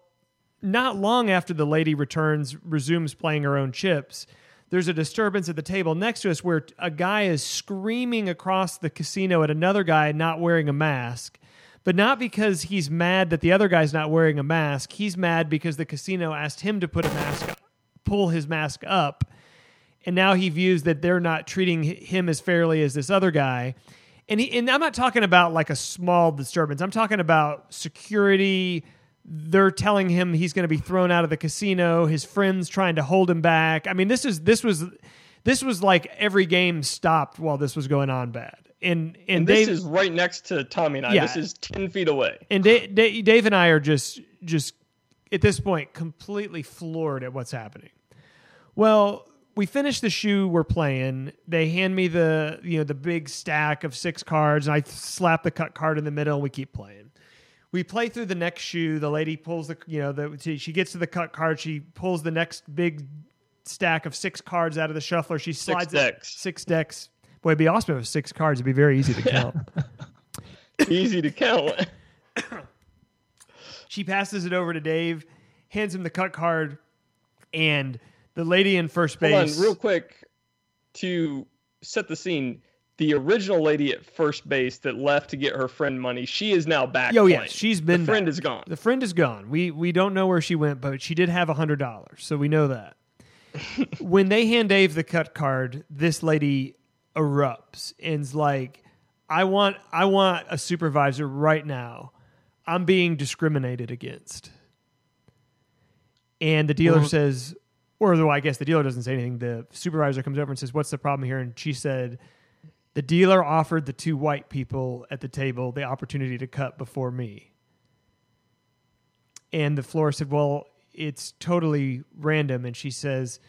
not long after the lady returns, resumes playing her own chips, there's a disturbance at the table next to us where a guy is screaming across the casino at another guy not wearing a mask. But not because he's mad that the other guy's not wearing a mask. He's mad because the casino asked him to put a mask up, pull his mask up. And now he views that they're not treating him as fairly as this other guy. And he, and I'm not talking about like a small disturbance. I'm talking about security. They're telling him he's going to be thrown out of the casino. His friends trying to hold him back. I mean, this is this was this was like every game stopped while this was going on bad. And, and and this Dave, is right next to Tommy and I. Yeah. This is ten feet away. And Dave, Dave and I are just just at this point completely floored at what's happening. Well, we finish the shoe we're playing. They hand me the you know the big stack of six cards, and I slap the cut card in the middle, and we keep playing. We play through the next shoe. The lady pulls the you know the she gets to the cut card. She pulls the next big stack of six cards out of the shuffler. She slides six decks. It, six decks. Boy, it'd be awesome if it was six cards. It'd be very easy to count. Easy to count. She passes it over to Dave, hands him the cut card, and the lady in first base... Hold on, real quick, to set the scene, the original lady at first base that left to get her friend money, she is now back. Oh, yeah, she's been The back. friend is gone. The friend is gone. We, we don't know where she went, but she did have one hundred dollars, so we know that. When they hand Dave the cut card, this lady... erupts and's like, I want, I want a supervisor right now. I'm being discriminated against. And the dealer well, says, or though I guess the dealer doesn't say anything. The supervisor comes over and says, what's the problem here? And she said, the dealer offered the two white people at the table the opportunity to cut before me. And the floor said, well, it's totally random. And she says,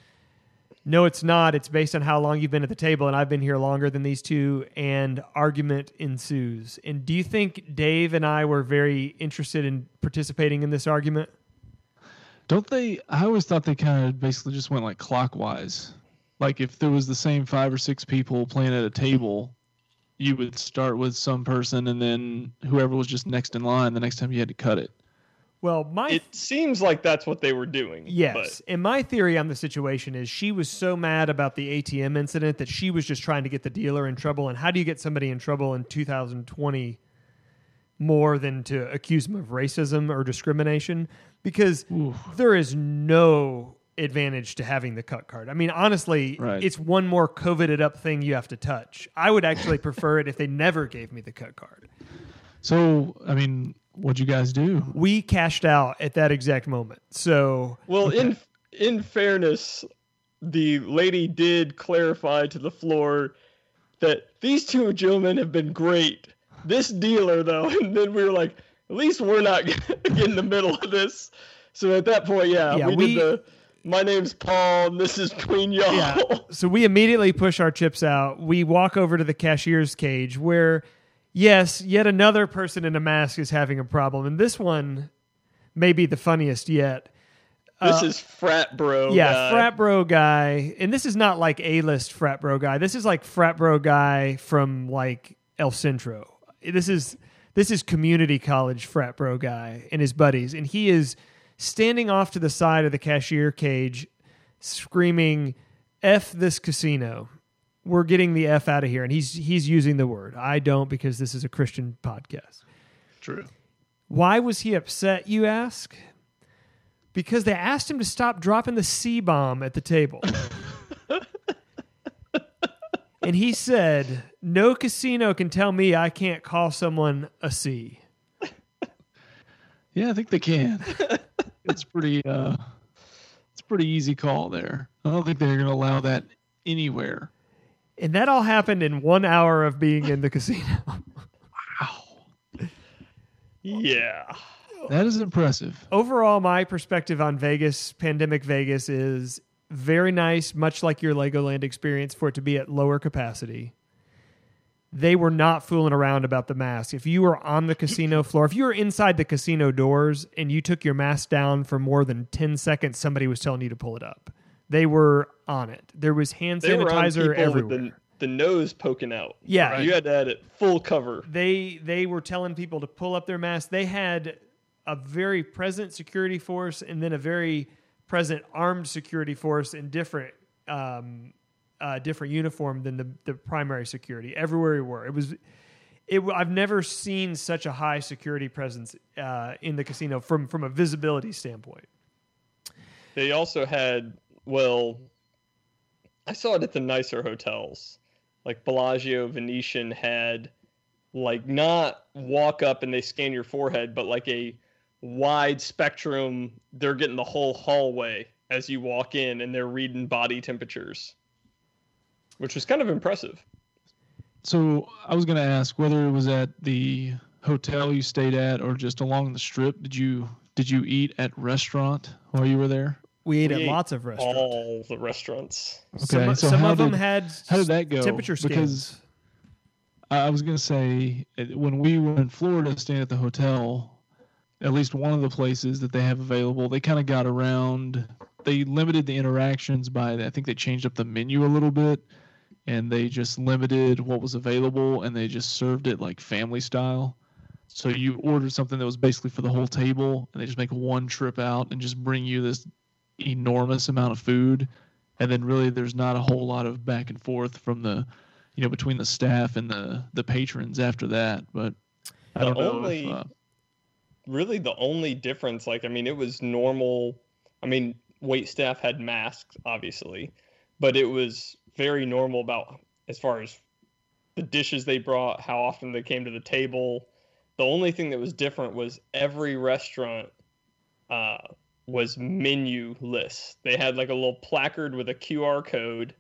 no, it's not. It's based on how long you've been at the table, and I've been here longer than these two, and argument ensues. And do you think Dave and I were very interested in participating in this argument? Don't they? I always thought they kind of basically just went like clockwise. Like if there was the same five or six people playing at a table, you would start with some person, and then whoever was just next in line, the next time you had to cut it. Well, my th- it seems like that's what they were doing. Yes. But. And my theory on the situation is she was so mad about the A T M incident that she was just trying to get the dealer in trouble. And how do you get somebody in trouble in two thousand twenty more than to accuse them of racism or discrimination? Because Oof. there is no advantage to having the cut card. I mean, honestly, right. It's one more coveted up thing you have to touch. I would actually prefer it if they never gave me the cut card. So, I mean, what'd you guys do? We cashed out at that exact moment. So, well, okay. in in fairness, the lady did clarify to the floor that these two gentlemen have been great. This dealer, though, and then we were like, at least we're not in the middle of this. So at that point, yeah, yeah we, we did the, my name's Paul, and this is between y'all. Yeah. So we immediately push our chips out. We walk over to the cashier's cage where, yes, yet another person in a mask is having a problem. And this one may be the funniest yet. This uh, is frat bro yeah, guy. Yeah, frat bro guy. And this is not like A-list frat bro guy. This is like frat bro guy from like El Centro. This is this is community college frat bro guy and his buddies. And he is standing off to the side of the cashier cage, screaming, F this casino. We're getting the F out of here. And he's he's using the word. I don't, because this is a Christian podcast. True. Why was he upset, you ask? Because they asked him to stop dropping the C-bomb at the table. And he said, no casino can tell me I can't call someone a C. Yeah, I think they can. It's pretty uh, it's pretty easy call there. I don't think they're going to allow that anywhere. And that all happened in one hour of being in the casino. Wow. Yeah. That is impressive. Overall, my perspective on Vegas, pandemic Vegas, is very nice, much like your Legoland experience, for it to be at lower capacity. They were not fooling around about the mask. If you were on the casino floor, if you were inside the casino doors and you took your mask down for more than ten seconds, somebody was telling you to pull it up. They were on it. There was hand sanitizer everywhere. The, the nose poking out. Yeah. Right? You had to have it full cover. They they were telling people to pull up their mask. They had a very present security force and then a very present armed security force in different um, uh, different uniform than the, the primary security. Everywhere we were. It was, it, I've never seen such a high security presence uh, in the casino from, from a visibility standpoint. They also had... Well, I saw it at the nicer hotels. Like Bellagio, Venetian had like not walk up and they scan your forehead, but like a wide spectrum. They're getting the whole hallway as you walk in and they're reading body temperatures, which was kind of impressive. So I was going to ask whether it was at the hotel you stayed at or just along the strip. Did you did you eat at restaurant while you were there? We ate we at ate lots of restaurants. All the restaurants. Okay, some, so some of did, them had how did that go? Temperature scans. Because I was going to say, when we were in Florida staying at the hotel, at least one of the places that they have available, they kind of got around. They limited the interactions by, I think they changed up the menu a little bit, and they just limited what was available, and they just served it like family style. So you ordered something that was basically for the whole table, and they just make one trip out and just bring you this enormous amount of food, and then really there's not a whole lot of back and forth from the, you know, between the staff and the the patrons after that. But I don't know if, uh, really the only difference, like I mean, it was normal. I mean, wait staff had masks obviously, but it was very normal about as far as the dishes they brought, how often they came to the table. The only thing that was different was every restaurant uh was menu list. They had like a little placard with a Q R code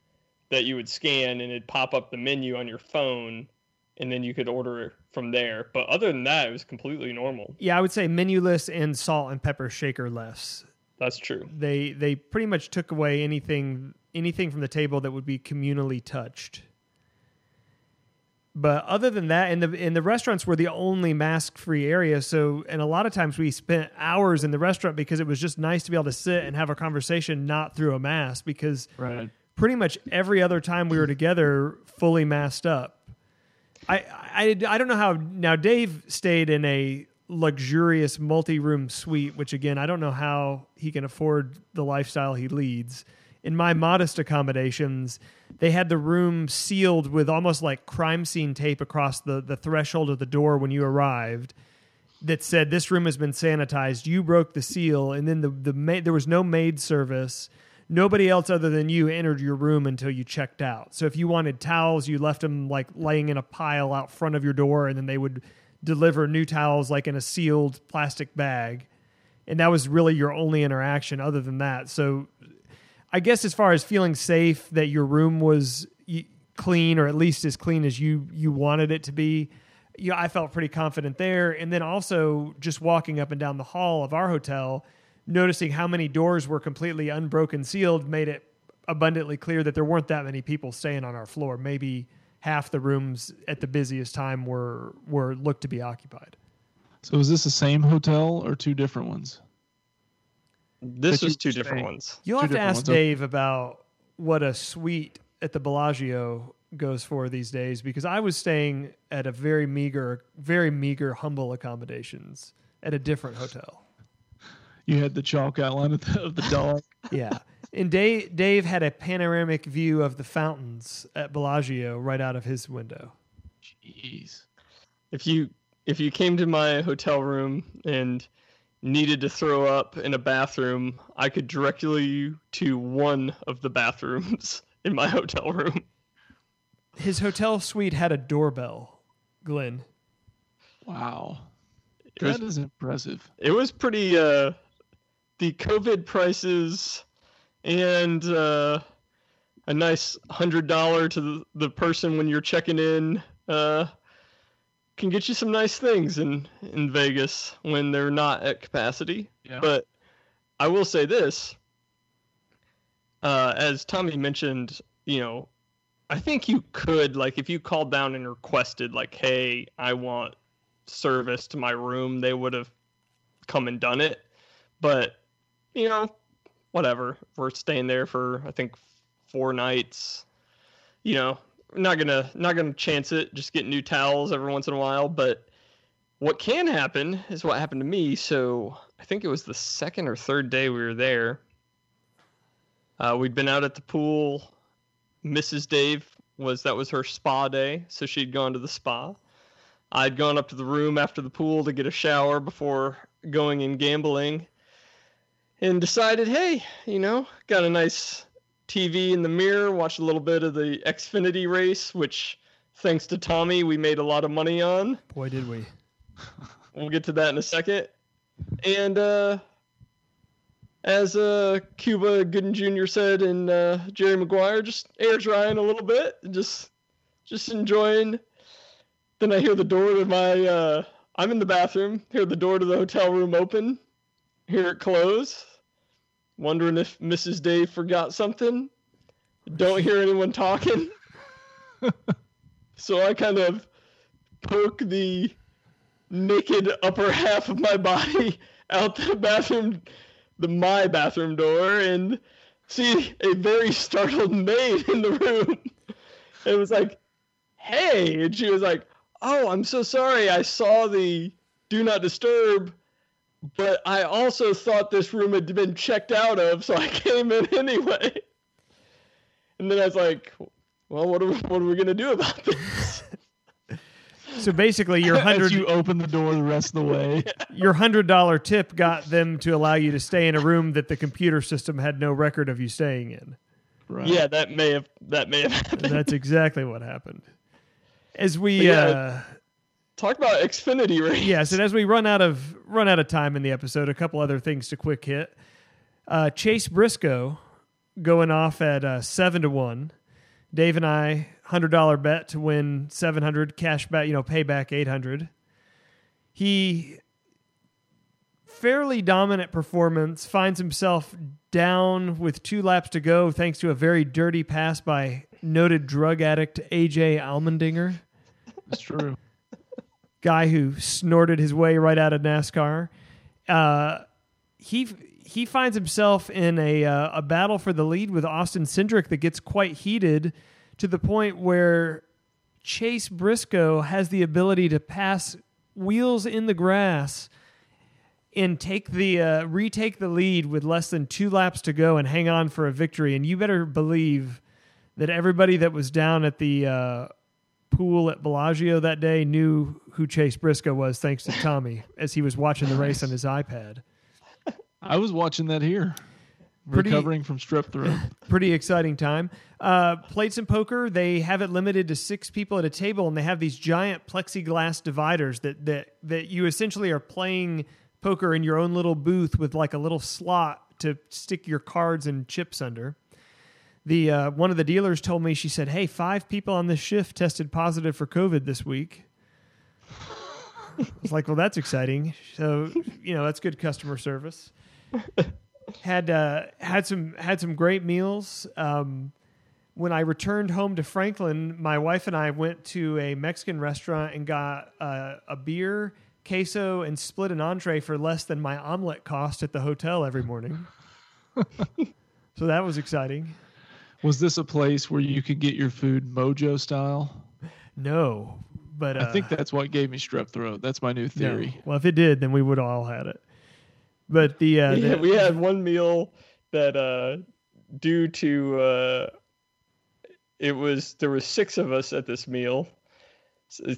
that you would scan and it'd pop up the menu on your phone and then you could order from there. But other than that, it was completely normal. Yeah, I would say menu list and salt and pepper shaker less. That's true. They they pretty much took away anything anything from the table that would be communally touched. But other than that, and the and the restaurants were the only mask-free area. So, and a lot of times we spent hours in the restaurant because it was just nice to be able to sit and have a conversation not through a mask. Because right. Pretty much every other time we were together, fully masked up. I, I I don't know how now. Dave stayed in a luxurious multi-room suite, which again I don't know how he can afford the lifestyle he leads. In my modest accommodations, they had the room sealed with almost like crime scene tape across the, the threshold of the door when you arrived that said, this room has been sanitized. You broke the seal. And then the, the ma- there was no maid service. nobody else other than you entered your room until you checked out. So if you wanted towels, you left them like laying in a pile out front of your door, and then they would deliver new towels like in a sealed plastic bag. And that was really your only interaction other than that. So I guess as far as feeling safe that your room was clean, or at least as clean as you, you wanted it to be, you know, I felt pretty confident there. And then also just walking up and down the hall of our hotel, noticing how many doors were completely unbroken sealed made it abundantly clear that there weren't that many people staying on our floor. Maybe half the rooms at the busiest time were were looked to be occupied. So is this the same hotel or two different ones? This is two different ones. You'll have to ask Dave about what a suite at the Bellagio goes for these days, because I was staying at a very meager, very meager, humble accommodations at a different hotel. You had the chalk outline of the, of the dog. Yeah. And Dave, Dave had a panoramic view of the fountains at Bellagio right out of his window. Jeez. If you if you came to my hotel room and needed to throw up in a bathroom, I could direct you to one of the bathrooms in my hotel room. His hotel suite had a doorbell, Glenn. Wow. It that was, is impressive. It was pretty... Uh, the COVID prices and uh, a nice one hundred dollars to the, the person when you're checking in uh, can get you some nice things in, in Vegas when they're not at capacity. Yeah. But I will say this. Uh, as Tommy mentioned, you know, I think you could, like, if you called down and requested, like, hey, I want service to my room, they would have come and done it. But, you know, whatever. We're staying there for, I think, four nights. You know, not gonna not gonna chance it. Just get new towels every once in a while. But what can happen is what happened to me. So I think it was the second or third day we were there. Uh, we'd been out at the pool. Missus Dave was that was her spa day, so she'd gone to the spa. I'd gone up to the room after the pool to get a shower before going and gambling. And decided, hey, you know, got a nice T V in the mirror, watched a little bit of the Xfinity race, which, thanks to Tommy, we made a lot of money on. Boy, did we. We'll get to that in a second. And uh, as uh, Cuba Gooding Junior said in uh, Jerry Maguire, just air drying a little bit, just just enjoying. Then I hear the door to my, uh, I'm in the bathroom, hear the door to the hotel room open. Hear it close. Wondering if Missus Dave forgot something. Don't hear anyone talking. So I kind of poke the naked upper half of my body out the bathroom, the my bathroom door, and see a very startled maid in the room. It was like, hey. And she was like, oh, I'm so sorry. I saw the do not disturb. But I also thought this room had been checked out of, so I came in anyway. And then I was like, well, what are we, what are we going to do about this? So basically, your one hundred dollars... you open the door the rest of the way. Your one hundred dollars tip got them to allow you to stay in a room that the computer system had no record of you staying in. Right. Yeah, that may have, that may have happened. And that's exactly what happened. As we... Yeah, uh, talk about Xfinity race. Yes, and as we run out of run out of time in the episode, a couple other things to quick hit. Uh, Chase Briscoe going off at uh, seven to one. Dave and I hundred dollar bet to win seven hundred cash back. You know, pay back eight hundred. He fairly dominant performance finds himself down with two laps to go thanks to a very dirty pass by noted drug addict A J. Allmendinger. That's true. Guy who snorted his way right out of NASCAR. Uh, he he finds himself in a uh, a battle for the lead with Austin Cindric that gets quite heated to the point where Chase Briscoe has the ability to pass wheels in the grass and take the uh, retake the lead with less than two laps to go and hang on for a victory. And you better believe that everybody that was down at the uh, pool at Bellagio that day knew who Chase Briscoe was, thanks to Tommy, as he was watching the race on his iPad. I was watching that here. Pretty, recovering from strep throat. Pretty exciting time. Uh, plates and poker, they have it limited to six people at a table, and they have these giant plexiglass dividers that that that you essentially are playing poker in your own little booth with like a little slot to stick your cards and chips under. The uh, one of the dealers told me, she said, "Hey, five people on this shift tested positive for COVID this week." I was like, "Well, that's exciting." So, you know, that's good customer service. Had uh, had some had some great meals. Um, when I returned home to Franklin, my wife and I went to a Mexican restaurant and got uh, a beer, queso, and split an entree for less than my omelet cost at the hotel every morning. So that was exciting. Was this a place where you could get your food Mojo style? No, but uh, I think that's what gave me strep throat. That's my new theory. No. Well, if it did, then we would all had it. But the, uh, yeah, the we had one meal that uh, due to uh, it was there were six of us at this meal,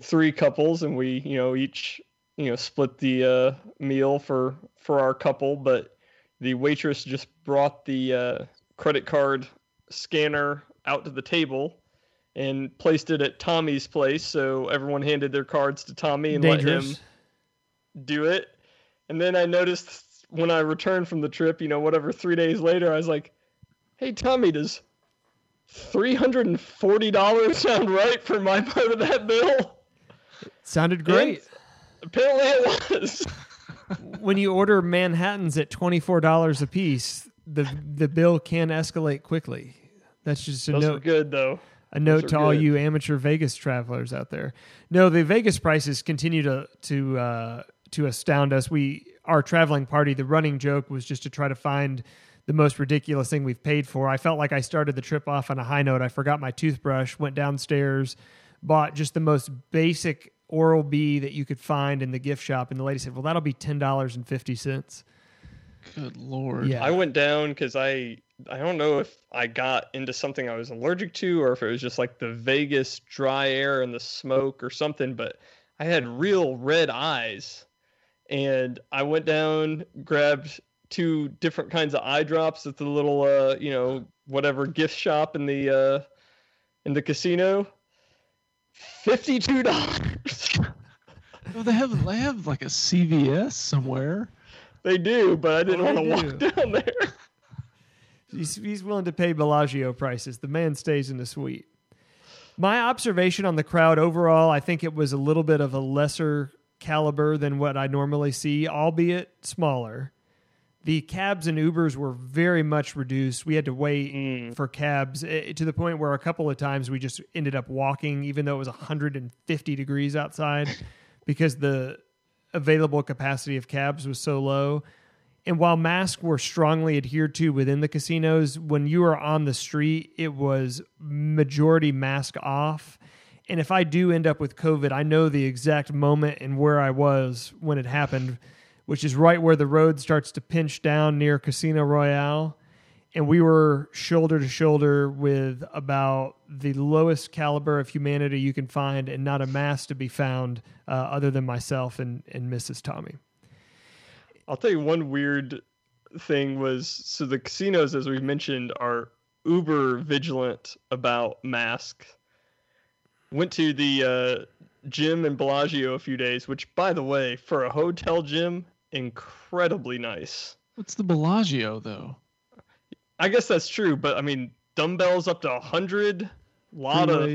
three couples, and we you know each you know split the uh, meal for for our couple. But the waitress just brought the uh, credit card scanner out to the table and placed it at Tommy's place. So everyone handed their cards to Tommy and Dangerous. Let him do it. And then I noticed when I returned from the trip, you know, whatever, three days later, I was like, "Hey, Tommy, does three hundred forty dollars sound right for my part of that bill?" It sounded great. And apparently it was. When you order Manhattans at twenty-four dollars a piece, the the bill can escalate quickly. That's just a Those note. Are good, though. A note to good. All you amateur Vegas travelers out there. No, the Vegas prices continue to to uh, to astound us. We our traveling party. The running joke was just to try to find the most ridiculous thing we've paid for. I felt like I started the trip off on a high note. I forgot my toothbrush. Went downstairs, bought just the most basic Oral-B that you could find in the gift shop, and the lady said, "Well, that'll be ten dollars and fifty cents." Good Lord. Yeah. I went down because I I don't know if I got into something I was allergic to or if it was just like the Vegas dry air and the smoke or something, but I had real red eyes. And I went down, grabbed two different kinds of eye drops at the little, uh, you know, whatever gift shop in the uh, in the casino. fifty-two dollars. Oh, they have, they have like a C V S somewhere. They do, but I didn't oh, want to do. walk down there. he's, he's willing to pay Bellagio prices. The man stays in the suite. My observation on the crowd overall, I think it was a little bit of a lesser caliber than what I normally see, albeit smaller. The cabs and Ubers were very much reduced. We had to wait mm. for cabs it, to the point where a couple of times we just ended up walking, even though it was one hundred fifty degrees outside, because the available capacity of cabs was so low. And while masks were strongly adhered to within the casinos, when you were on the street, it was majority mask off. And if I do end up with COVID, I know the exact moment and where I was when it happened, which is right where the road starts to pinch down near Casino Royale. And we were shoulder to shoulder with about the lowest caliber of humanity you can find, and not a mask to be found uh, other than myself and, and Missus Tommy. I'll tell you one weird thing was, so the casinos, as we've mentioned, are uber vigilant about masks. Went to the uh, gym in Bellagio a few days, which, by the way, for a hotel gym, incredibly nice. What's the Bellagio, though? I guess that's true, but I mean, dumbbells up to a hundred, lot of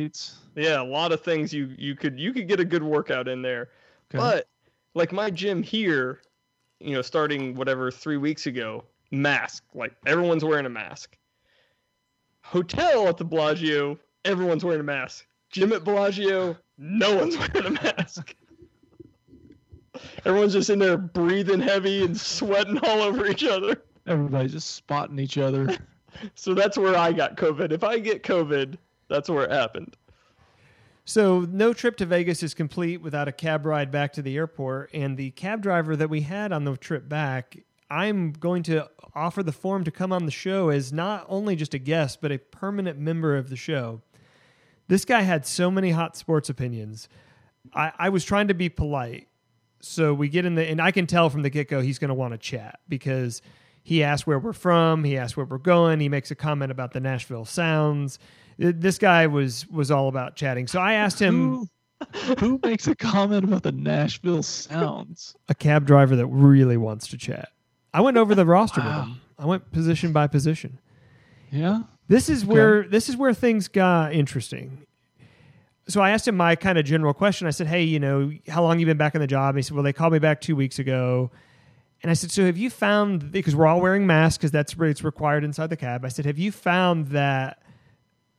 yeah, a lot of things you, you could you could get a good workout in there. Okay. But like my gym here, you know, starting whatever three weeks ago, mask, like everyone's wearing a mask. Hotel at the Bellagio, everyone's wearing a mask. Gym at Bellagio, no one's wearing a mask. Everyone's just in there breathing heavy and sweating all over each other. Everybody's just spotting each other. So that's where I got COVID. If I get COVID, that's where it happened. So no trip to Vegas is complete without a cab ride back to the airport. And the cab driver that we had on the trip back, I'm going to offer the form to come on the show as not only just a guest, but a permanent member of the show. This guy had so many hot sports opinions. I, I was trying to be polite. So we get in the... And I can tell from the get-go he's going to want to chat because... He asks where we're from. He asks where we're going. He makes a comment about the Nashville Sounds. This guy was was all about chatting. So I asked him... Who, who makes a comment about the Nashville Sounds? A cab driver that really wants to chat. I went over the roster wow. with him. I went position by position. Yeah? This is okay. where this is where things got interesting. So I asked him my kind of general question. I said, hey, you know, how long you been back in the job? And he said, well, they called me back two weeks ago. And I said, so have you found, because we're all wearing masks because that's where it's required inside the cab. I said, have you found that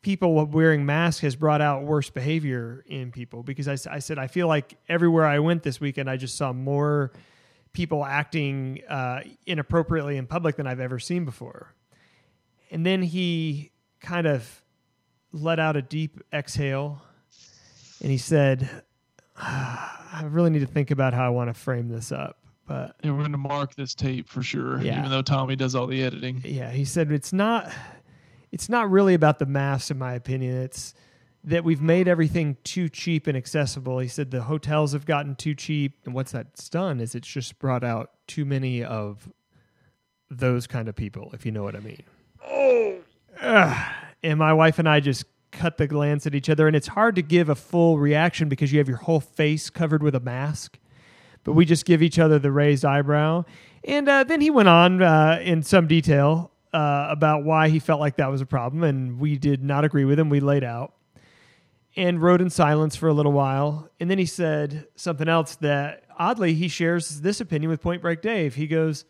people wearing masks has brought out worse behavior in people? Because I, I said, I feel like everywhere I went this weekend, I just saw more people acting uh, inappropriately in public than I've ever seen before. And then he kind of let out a deep exhale and he said, ah, I really need to think about how I want to frame this up. But yeah, we're going to mark this tape for sure, yeah. even though Tommy does all the editing. Yeah, he said it's not it's not really about the masks, in my opinion. It's that we've made everything too cheap and accessible. He said the hotels have gotten too cheap, and what's that's done is it's just brought out too many of those kind of people, if you know what I mean. Oh. Ugh. And my wife and I just cut the glance at each other, and it's hard to give a full reaction because you have your whole face covered with a mask. But we just give each other the raised eyebrow. And uh, then he went on uh, in some detail uh, about why he felt like that was a problem, and we did not agree with him. We laid out and rode in silence for a little while. And then he said something else that, oddly, he shares this opinion with Point Break Dave. He goes,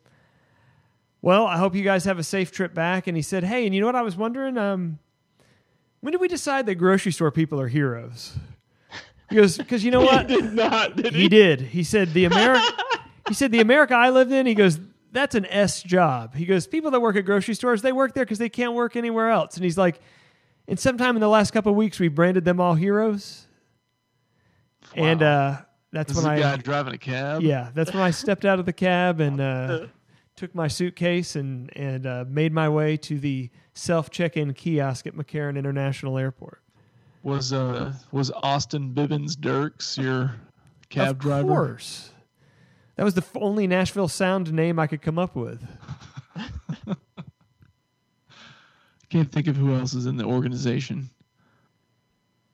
well, I hope you guys have a safe trip back. And he said, hey, and you know what I was wondering? Um, when did we decide that grocery store people are heroes? He goes, because you know what? He did not, did he? He did. He said, the America He said, the America I lived in, he goes, that's an S job. He goes, people that work at grocery stores, they work there because they can't work anywhere else. And he's like, and sometime in the last couple of weeks, we branded them all heroes. Wow. And uh, that's this when is a I... guy driving a cab? Yeah, that's when I stepped out of the cab and uh, took my suitcase and, and uh, made my way to the self-check-in kiosk at McCarran International Airport. Was uh was Austin Bibbins Dirks your cab driver? Of course. That was the f- only Nashville Sound name I could come up with. I can't think of who else is in the organization.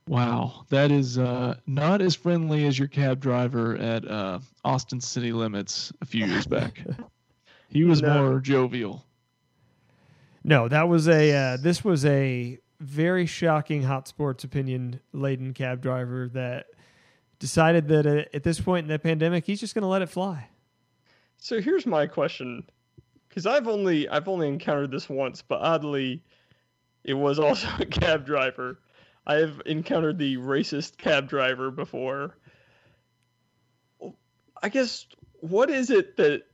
Wow, that is uh, not as friendly as your cab driver at uh, Austin City Limits a few years back. He was no. more jovial. No, that was a. Uh, this was a. very shocking hot sports opinion laden cab driver that decided that uh, at this point in the pandemic, he's just going to let it fly. So here's my question. Cause I've only, I've only encountered this once, but oddly it was also a cab driver. I have encountered the racist cab driver before. I guess what is it that,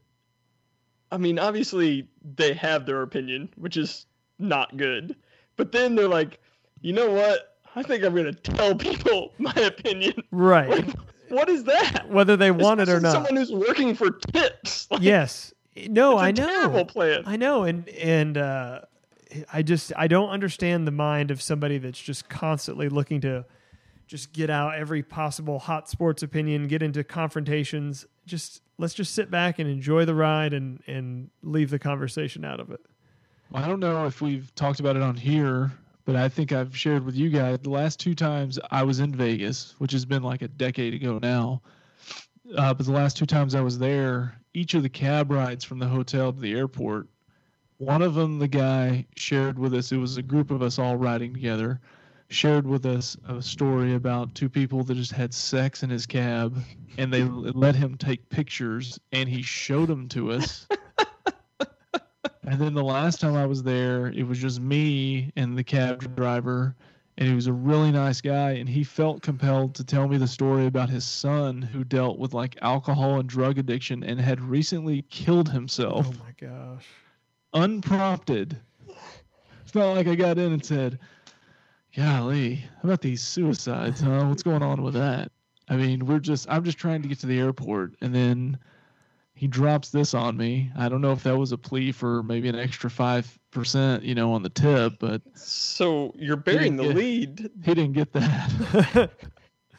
I mean, obviously they have their opinion, which is not good. But then they're like, you know what? I think I'm going to tell people my opinion. Right. Like, what is that? Whether they want Especially it or not. Someone who's working for tips. Like, yes. No, I know. It's a terrible plan. I know. And, and uh, I just, I don't understand the mind of somebody that's just constantly looking to just get out every possible hot sports opinion, get into confrontations. Just, let's just sit back and enjoy the ride and, and leave the conversation out of it. I don't know if we've talked about it on here, but I think I've shared with you guys the last two times I was in Vegas, which has been like a decade ago now. Uh, but the last two times I was there, each of the cab rides from the hotel to the airport, one of them, the guy shared with us, it was a group of us all riding together, shared with us a story about two people that just had sex in his cab and they let him take pictures and he showed them to us. And then the last time I was there, it was just me and the cab driver, and he was a really nice guy, and he felt compelled to tell me the story about his son who dealt with, like, alcohol and drug addiction and had recently killed himself. Oh, my gosh. Unprompted. It's not like I got in and said, golly, how about these suicides, huh? What's going on with that? I mean, we're just – I'm just trying to get to the airport, and then – he drops this on me. I don't know if that was a plea for maybe an extra five percent, you know, on the tip, but... So you're burying the get, lead. He didn't get that.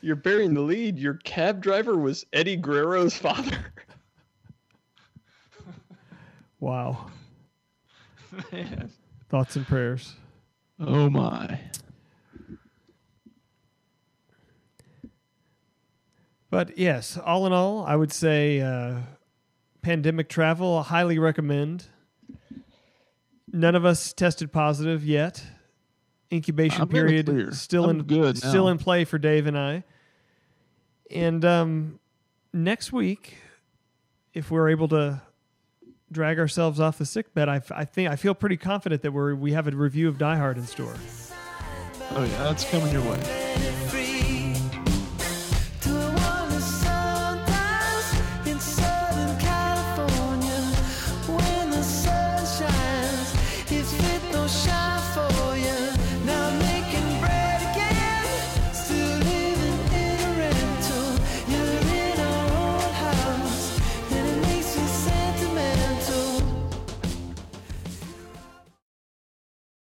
You're burying the lead. Your cab driver was Eddie Guerrero's father. Wow. Man. Thoughts and prayers. Oh, my. But, yes, all in all, I would say uh, pandemic travel, I highly recommend. None of us tested positive yet. Incubation I'm period still I'm in good still now. in play for Dave and I. And um, next week, if we're able to drag ourselves off the sick bed, I, I think I feel pretty confident that we we have a review of Die Hard in store. Oh yeah, that's coming your way.